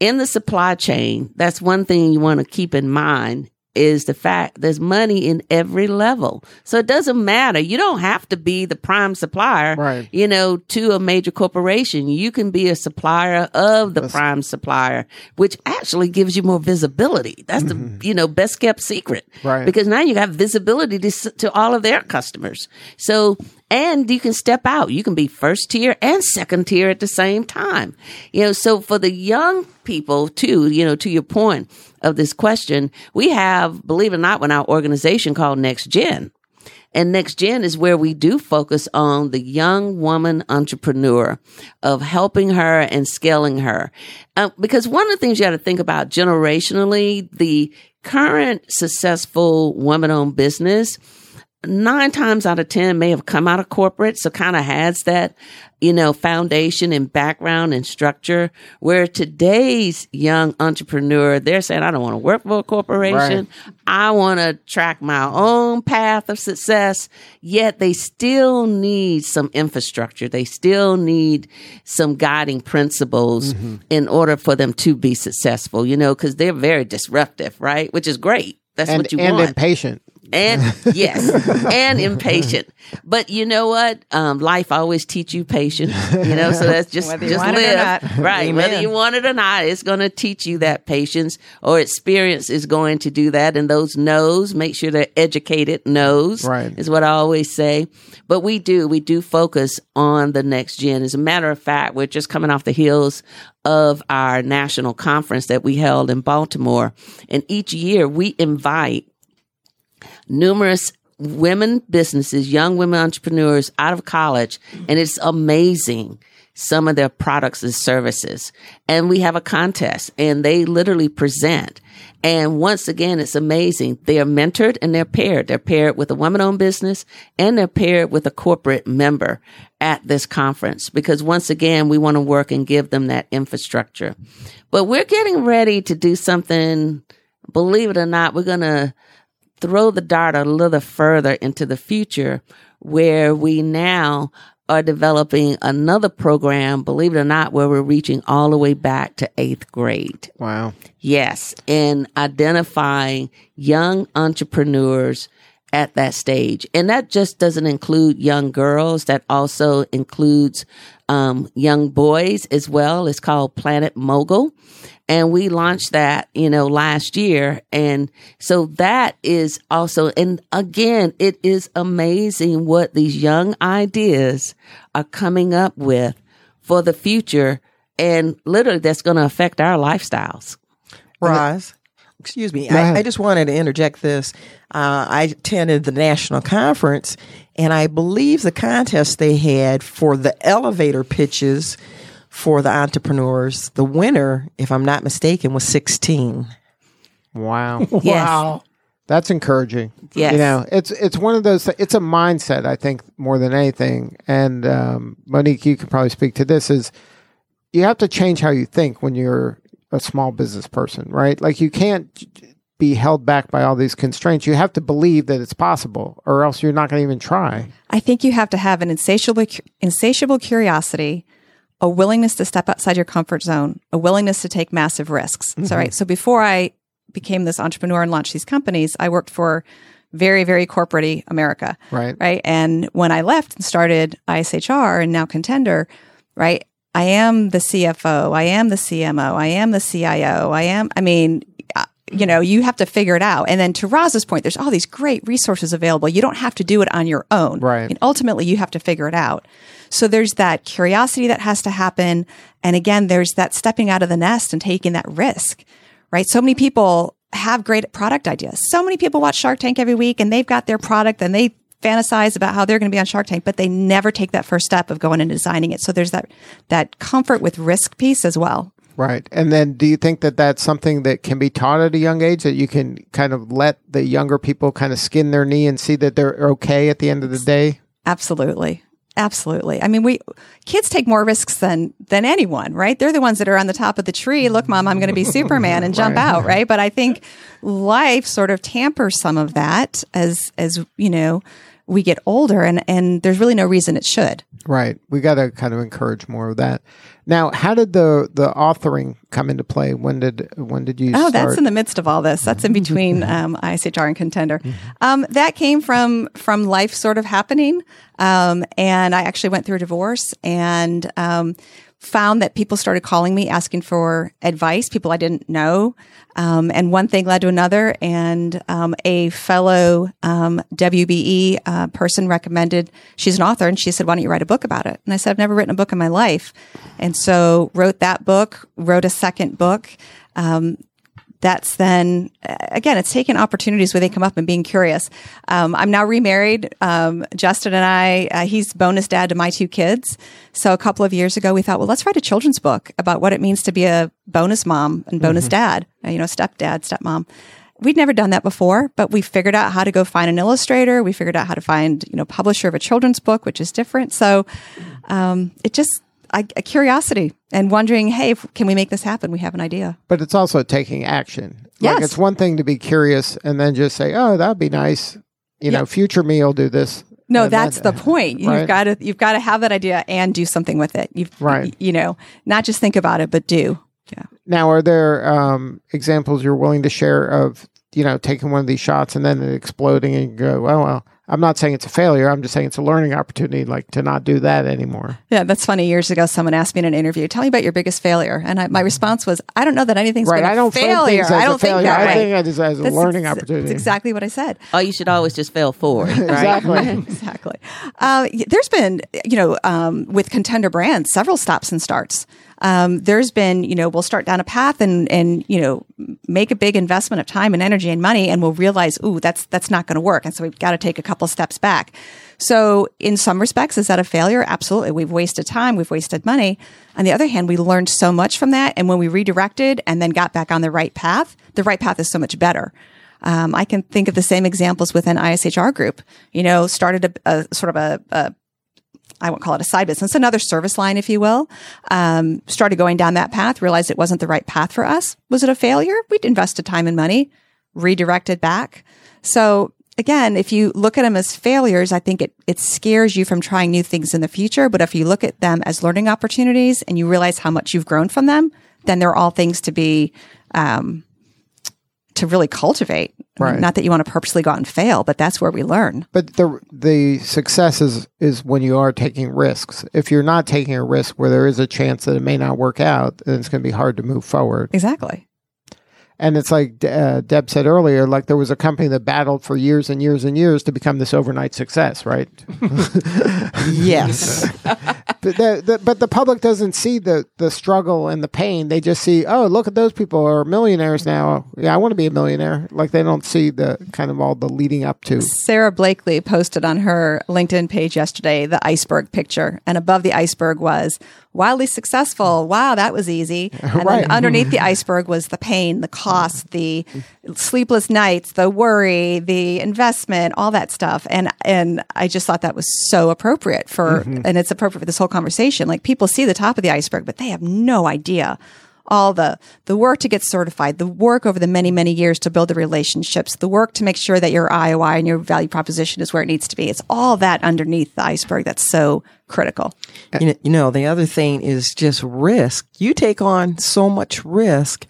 in the supply chain, that's one thing you want to keep in mind is the fact there's money in every level. So it doesn't matter. You don't have to be the prime supplier, right, you know, to a major corporation. You can be a supplier of the that's, prime supplier, which actually gives you more visibility. That's the, you know, best kept secret. Right. Because now you have visibility to, to all of their customers. So, and you can step out. You can be first tier and second tier at the same time. You know, so for the young people too, you know, to your point of this question, we have, believe it or not, in our organization called Next Gen. And Next Gen is where we do focus on the young woman entrepreneur of helping her and scaling her. Uh, because one of the things you got to think about generationally, the current successful woman-owned business nine times out of ten may have come out of corporate. So kind of has that, you know, foundation and background and structure, where today's young entrepreneur, they're saying, I don't want to work for a corporation. Right. I want to track my own path of success. Yet they still need some infrastructure. They still need some guiding principles mm-hmm. in order for them to be successful, you know, because they're very disruptive, right? Which is great. That's and, what you and want. And impatient. And yes, and impatient. But you know what? Um, life always teach you patience, you know, so that's just, whether just live. Right. Amen. Whether you want it or not, it's going to teach you that patience, or experience is going to do that. And those no's, make sure they're educated no's, right, is what I always say. But we do, we do focus on the Next Gen. As a matter of fact, we're just coming off the heels of our national conference that we held in Baltimore. And each year we invite numerous women businesses, young women entrepreneurs out of college, and it's amazing some of their products and services. And we have a contest, and they literally present. And once again, it's amazing. They are mentored and they're paired. They're paired with a woman-owned business, and they're paired with a corporate member at this conference, because once again, we want to work and give them that infrastructure. But we're getting ready to do something, believe it or not, we're going to throw the dart a little further into the future, where we now are developing another program, believe it or not, where we're reaching all the way back to eighth grade. Wow. Yes. And identifying young entrepreneurs at that stage. And that just doesn't include young girls. That also includes um, young boys as well. It's called Planet Mogul. And we launched that, you know, last year. And so that is also, and again, it is amazing what these young ideas are coming up with for the future. And literally that's going to affect our lifestyles. Roz, excuse me. I, I just wanted to interject this. Uh, I attended the national conference, and I believe the contest they had for the elevator pitches for the entrepreneurs, the winner, if I'm not mistaken, was sixteen. Wow. Yes. Wow. That's encouraging. Yes. You know, it's it's one of those, it's a mindset, I think, more than anything. And um, Monique, you could probably speak to this, is you have to change how you think when you're a small business person, right? Like, you can't be held back by all these constraints. You have to believe that it's possible, or else you're not going to even try. I think you have to have an insatiable, insatiable curiosity, a willingness to step outside your comfort zone, a willingness to take massive risks. Mm-hmm. So, right. So before I became this entrepreneur and launched these companies, I worked for very, very corporate-y America. Right. Right. And when I left and started I S H R and now Contender, right, I am the C F O, I am the C M O, I am the C I O, I am, I mean, you know, you have to figure it out. And then to Roz's point, there's all these great resources available. You don't have to do it on your own. Right. And ultimately, you have to figure it out. So there's that curiosity that has to happen. And again, there's that stepping out of the nest and taking that risk, right? So many people have great product ideas. So many people watch Shark Tank every week and they've got their product and they fantasize about how they're going to be on Shark Tank, but they never take that first step of going and designing it. So there's that that comfort with risk piece as well. Right. And then do you think that that's something that can be taught at a young age, that you can kind of let the younger people kind of skin their knee and see that they're okay at the end of the day? Absolutely. Absolutely. I mean, we kids take more risks than than anyone, right? They're the ones that are on the top of the tree. Look, Mom, I'm going to be Superman and jump right. out, right? But I think life sort of tampers some of that as, as you know, we get older, and, and there's really no reason it should. Right. We got to kind of encourage more of that. Now, how did the, the authoring come into play? When did when did you oh, start? Oh, that's in the midst of all this. That's in between um, I S H R and Contender. Um, that came from from life sort of happening. Um, and I actually went through a divorce and um, found that people started calling me, asking for advice, people I didn't know. Um, and one thing led to another. And um, a fellow um, W B E uh, person recommended, she's an author, and she said, why don't you write a book about it? And I said, I've never written a book in my life. And so wrote that book, wrote a second book. Um, that's then, again, it's taking opportunities where they come up and being curious. Um, I'm now remarried. Um, Justin and I, uh, he's bonus dad to my two kids. So a couple of years ago, we thought, well, let's write a children's book about what it means to be a bonus mom and bonus mm-hmm. dad, you know, stepdad, stepmom. We'd never done that before, but we figured out how to go find an illustrator. We figured out how to find, you know, publisher of a children's book, which is different. So um, it just... I, a curiosity and wondering, hey, if, can we make this happen? We have an idea. But it's also taking action. Yes. Like, it's one thing to be curious and then just say, oh, that'd be nice. You yep. know, future me will do this. No, that's that, the point. Right? You've got to you've got to have that idea and do something with it. You've, right. You know, not just think about it, but do. Yeah. Now, are there um, examples you're willing to share of, you know, taking one of these shots and then it exploding and you go, oh, well. I'm not saying it's a failure. I'm just saying it's a learning opportunity, like to not do that anymore. Yeah, that's funny. Years ago, someone asked me in an interview, "Tell me about your biggest failure." And I, my response was, "I don't know that anything's right. Been I don't a failure. I don't failure. think that. I right. think it's as a that's learning ex- opportunity." That's exactly what I said. Oh, you should always just fail forward. Right? exactly. exactly. Uh, there's been, you know, um, with Contender Brands, several stops and starts. Um, there's been, you know, we'll start down a path and, and, you know, make a big investment of time and energy and money, and we'll realize, ooh, that's, that's not going to work. And so we've got to take a couple steps back. So in some respects, is that a failure? Absolutely. We've wasted time. We've wasted money. On the other hand, we learned so much from that. And when we redirected and then got back on the right path, the right path is so much better. Um, I can think of the same examples within I S H R Group, you know, started a, a sort of a, a I won't call it a side business, another service line, if you will. Um, started going down that path, realized it wasn't the right path for us. Was it a failure? We'd invested time and money, redirected back. So again, if you look at them as failures, I think it, it scares you from trying new things in the future. But if you look at them as learning opportunities and you realize how much you've grown from them, then they're all things to be, um, to really cultivate. Right. Not that you want to purposely go out and fail, but that's where we learn. But the the success is, is when you are taking risks. If you're not taking a risk where there is a chance that it may not work out, then it's going to be hard to move forward. Exactly. And it's like uh, Deb said earlier, like there was a company that battled for years and years and years to become this overnight success, right? Yes. But, the, the, but the public doesn't see the, the struggle and the pain. They just see, oh, look at those people are millionaires now. Yeah, I want to be a millionaire. Like they don't see the kind of all the leading up to. Sarah Blakely posted on her LinkedIn page yesterday the iceberg picture. And above the iceberg was... wildly successful. Wow, that was easy. And right. then underneath the iceberg was the pain, the cost, the sleepless nights, the worry, the investment, all that stuff. And and I just thought that was so appropriate for, mm-hmm. and it's appropriate for this whole conversation. Like people see the top of the iceberg, but they have no idea all the the work to get certified, the work over the many, many years to build the relationships, the work to make sure that your I O I and your value proposition is where it needs to be. It's all that underneath the iceberg that's so critical. You know, you know, the other thing is just risk. You take on so much risk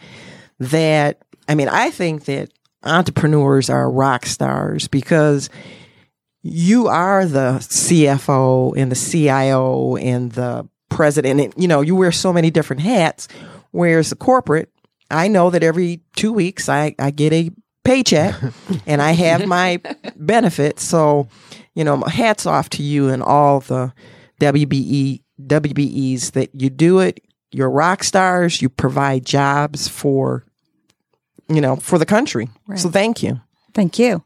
that, I mean, I think that entrepreneurs are rock stars because you are the C F O and the C I O and the president. And, you know, you wear so many different hats. Whereas the corporate, I know that every two weeks I, I get a paycheck and I have my benefits. So, you know, hats off to you and all the W B E, W B Es that you do it. You're rock stars. You provide jobs for, you know, for the country. Right. So thank you. Thank you.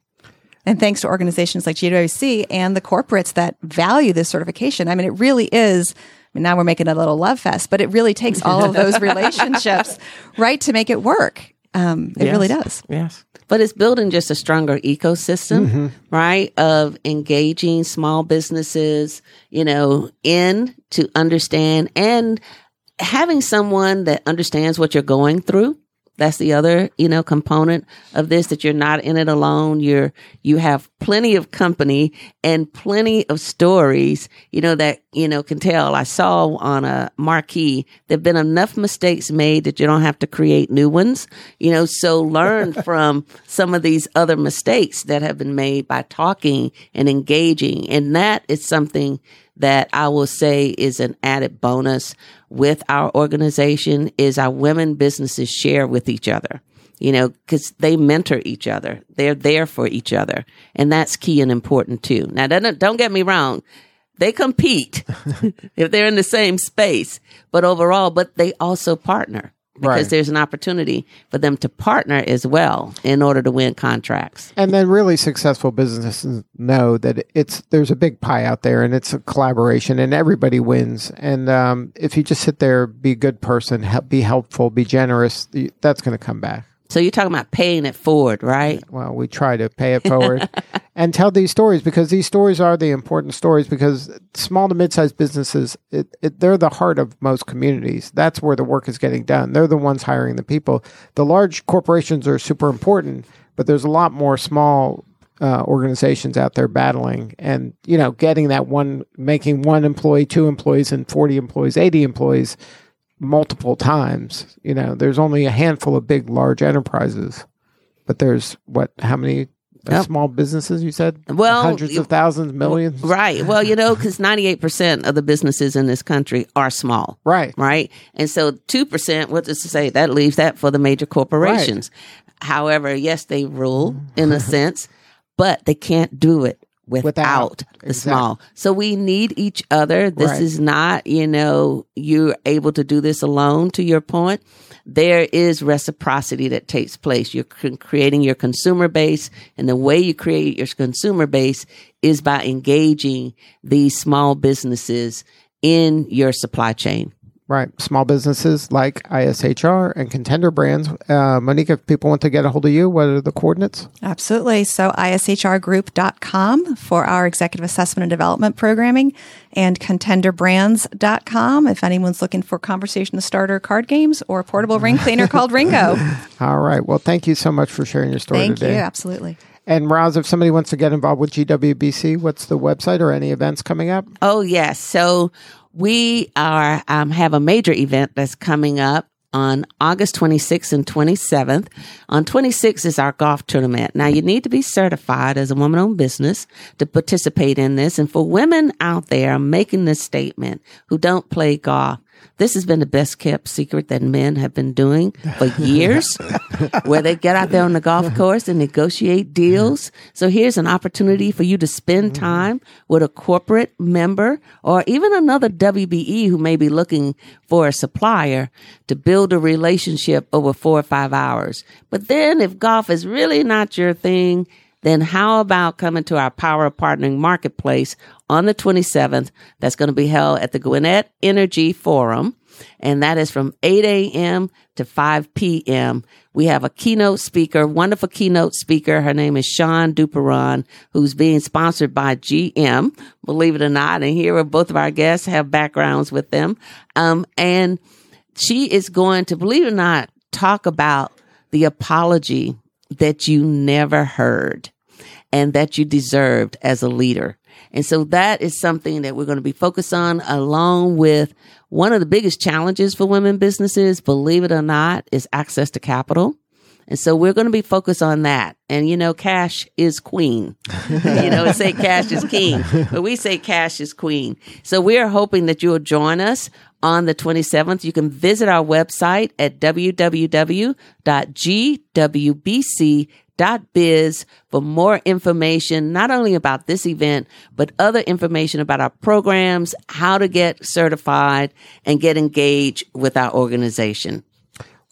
And thanks to organizations like G W C and the corporates that value this certification. I mean, it really is. I mean, now we're making a little love fest, but it really takes all of those relationships, right, to make it work. Um, it yes. really does. Yes. But it's building just a stronger ecosystem, mm-hmm. right, of engaging small businesses, you know, in to understand and having someone that understands what you're going through. That's the other, you know, component of this, that you're not in it alone. You're, you have plenty of company and plenty of stories, you know, that, you know, can tell. I saw on a marquee, there've been enough mistakes made that you don't have to create new ones, you know, so learn from some of these other mistakes that have been made by talking and engaging. And that is something that I will say is an added bonus with our organization is our women businesses share with each other, you know, because they mentor each other. They're there for each other. And that's key and important too. Now, don't get me wrong. They compete if they're in the same space, but overall, but they also partner. Because right. there's an opportunity for them to partner as well in order to win contracts. And then really successful businesses know that it's there's a big pie out there and it's a collaboration and everybody wins. And um, if you just sit there, be a good person, help, be helpful, be generous, that's going to come back. So you're talking about paying it forward, right? Well, we try to pay it forward and tell these stories because these stories are the important stories because small to mid-sized businesses, it, it, they're the heart of most communities. That's where the work is getting done. They're the ones hiring the people. The large corporations are super important, but there's a lot more small uh, organizations out there battling and, you know, getting that one, making one employee, two employees, and forty employees, eighty employees, multiple times. You know, there's only a handful of big, large enterprises, but there's what, how many yep. small businesses you said? Well, hundreds of thousands, millions. Right. Well, you know, because ninety-eight percent of the businesses in this country are small. Right. Right. And so two percent, what does it say? That leaves that for the major corporations. Right. However, yes, they rule in a sense, but they can't do it without, without the exactly. small. So we need each other. This right. is not, you know, you're able to do this alone, to your point. There is reciprocity that takes place. You're creating your consumer base, and the way you create your consumer base is by engaging these small businesses in your supply chain. Right. Small businesses like I S H R and Contender Brands. Uh, Monique, if people want to get a hold of you, what are the coordinates? Absolutely. So I S H R group dot com for our executive assessment and development programming and contender brands dot com if anyone's looking for conversation starter card games or a portable ring cleaner called Ringo. All right. Well, thank you so much for sharing your story thank today. Thank you. Absolutely. And Roz, if somebody wants to get involved with G W B C, what's the website or any events coming up? Oh, yes. So we are um, have a major event that's coming up on August twenty-sixth and twenty-seventh. On twenty-sixth is our golf tournament. Now, you need to be certified as a woman-owned business to participate in this. And for women out there, I'm making this statement, who don't play golf, this has been the best kept secret that men have been doing for years, where they get out there on the golf course and negotiate deals. So here's an opportunity for you to spend time with a corporate member or even another W B E who may be looking for a supplier to build a relationship over four or five hours. But then if golf is really not your thing, then how about coming to our Power of Partnering Marketplace on the twenty-seventh? That's going to be held at the Gwinnett Energy Forum, and that is from eight a.m. to five p.m. We have a keynote speaker, wonderful keynote speaker. Her name is Shawn Duperon, who's being sponsored by G M, believe it or not. And here are both of our guests have backgrounds with them. Um, and she is going to, believe it or not, talk about the apology that you never heard and that you deserved as a leader. And so that is something that we're going to be focused on, along with one of the biggest challenges for women businesses, believe it or not, is access to capital. And so we're going to be focused on that. And, you know, cash is queen. You know, we say cash is king, but we say cash is queen. So we are hoping that you will join us on the twenty-seventh. You can visit our website at w w w dot g w b c dot biz for more information, not only about this event, but other information about our programs, how to get certified and get engaged with our organization.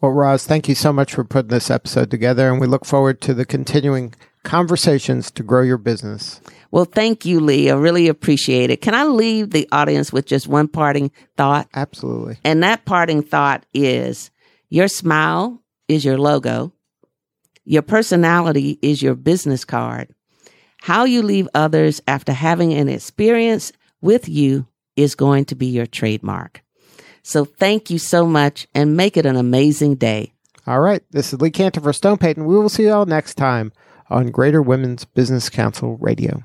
Well, Roz, thank you so much for putting this episode together, and we look forward to the continuing conversations to grow your business. Well, thank you, Lee. I really appreciate it. Can I leave the audience with just one parting thought? Absolutely. And that parting thought is, your smile is your logo. Your personality is your business card. How you leave others after having an experience with you is going to be your trademark. So thank you so much, and make it an amazing day. All right. This is Lee Cantor for Stone Peyton. We will see you all next time on Greater Women's Business Council Radio.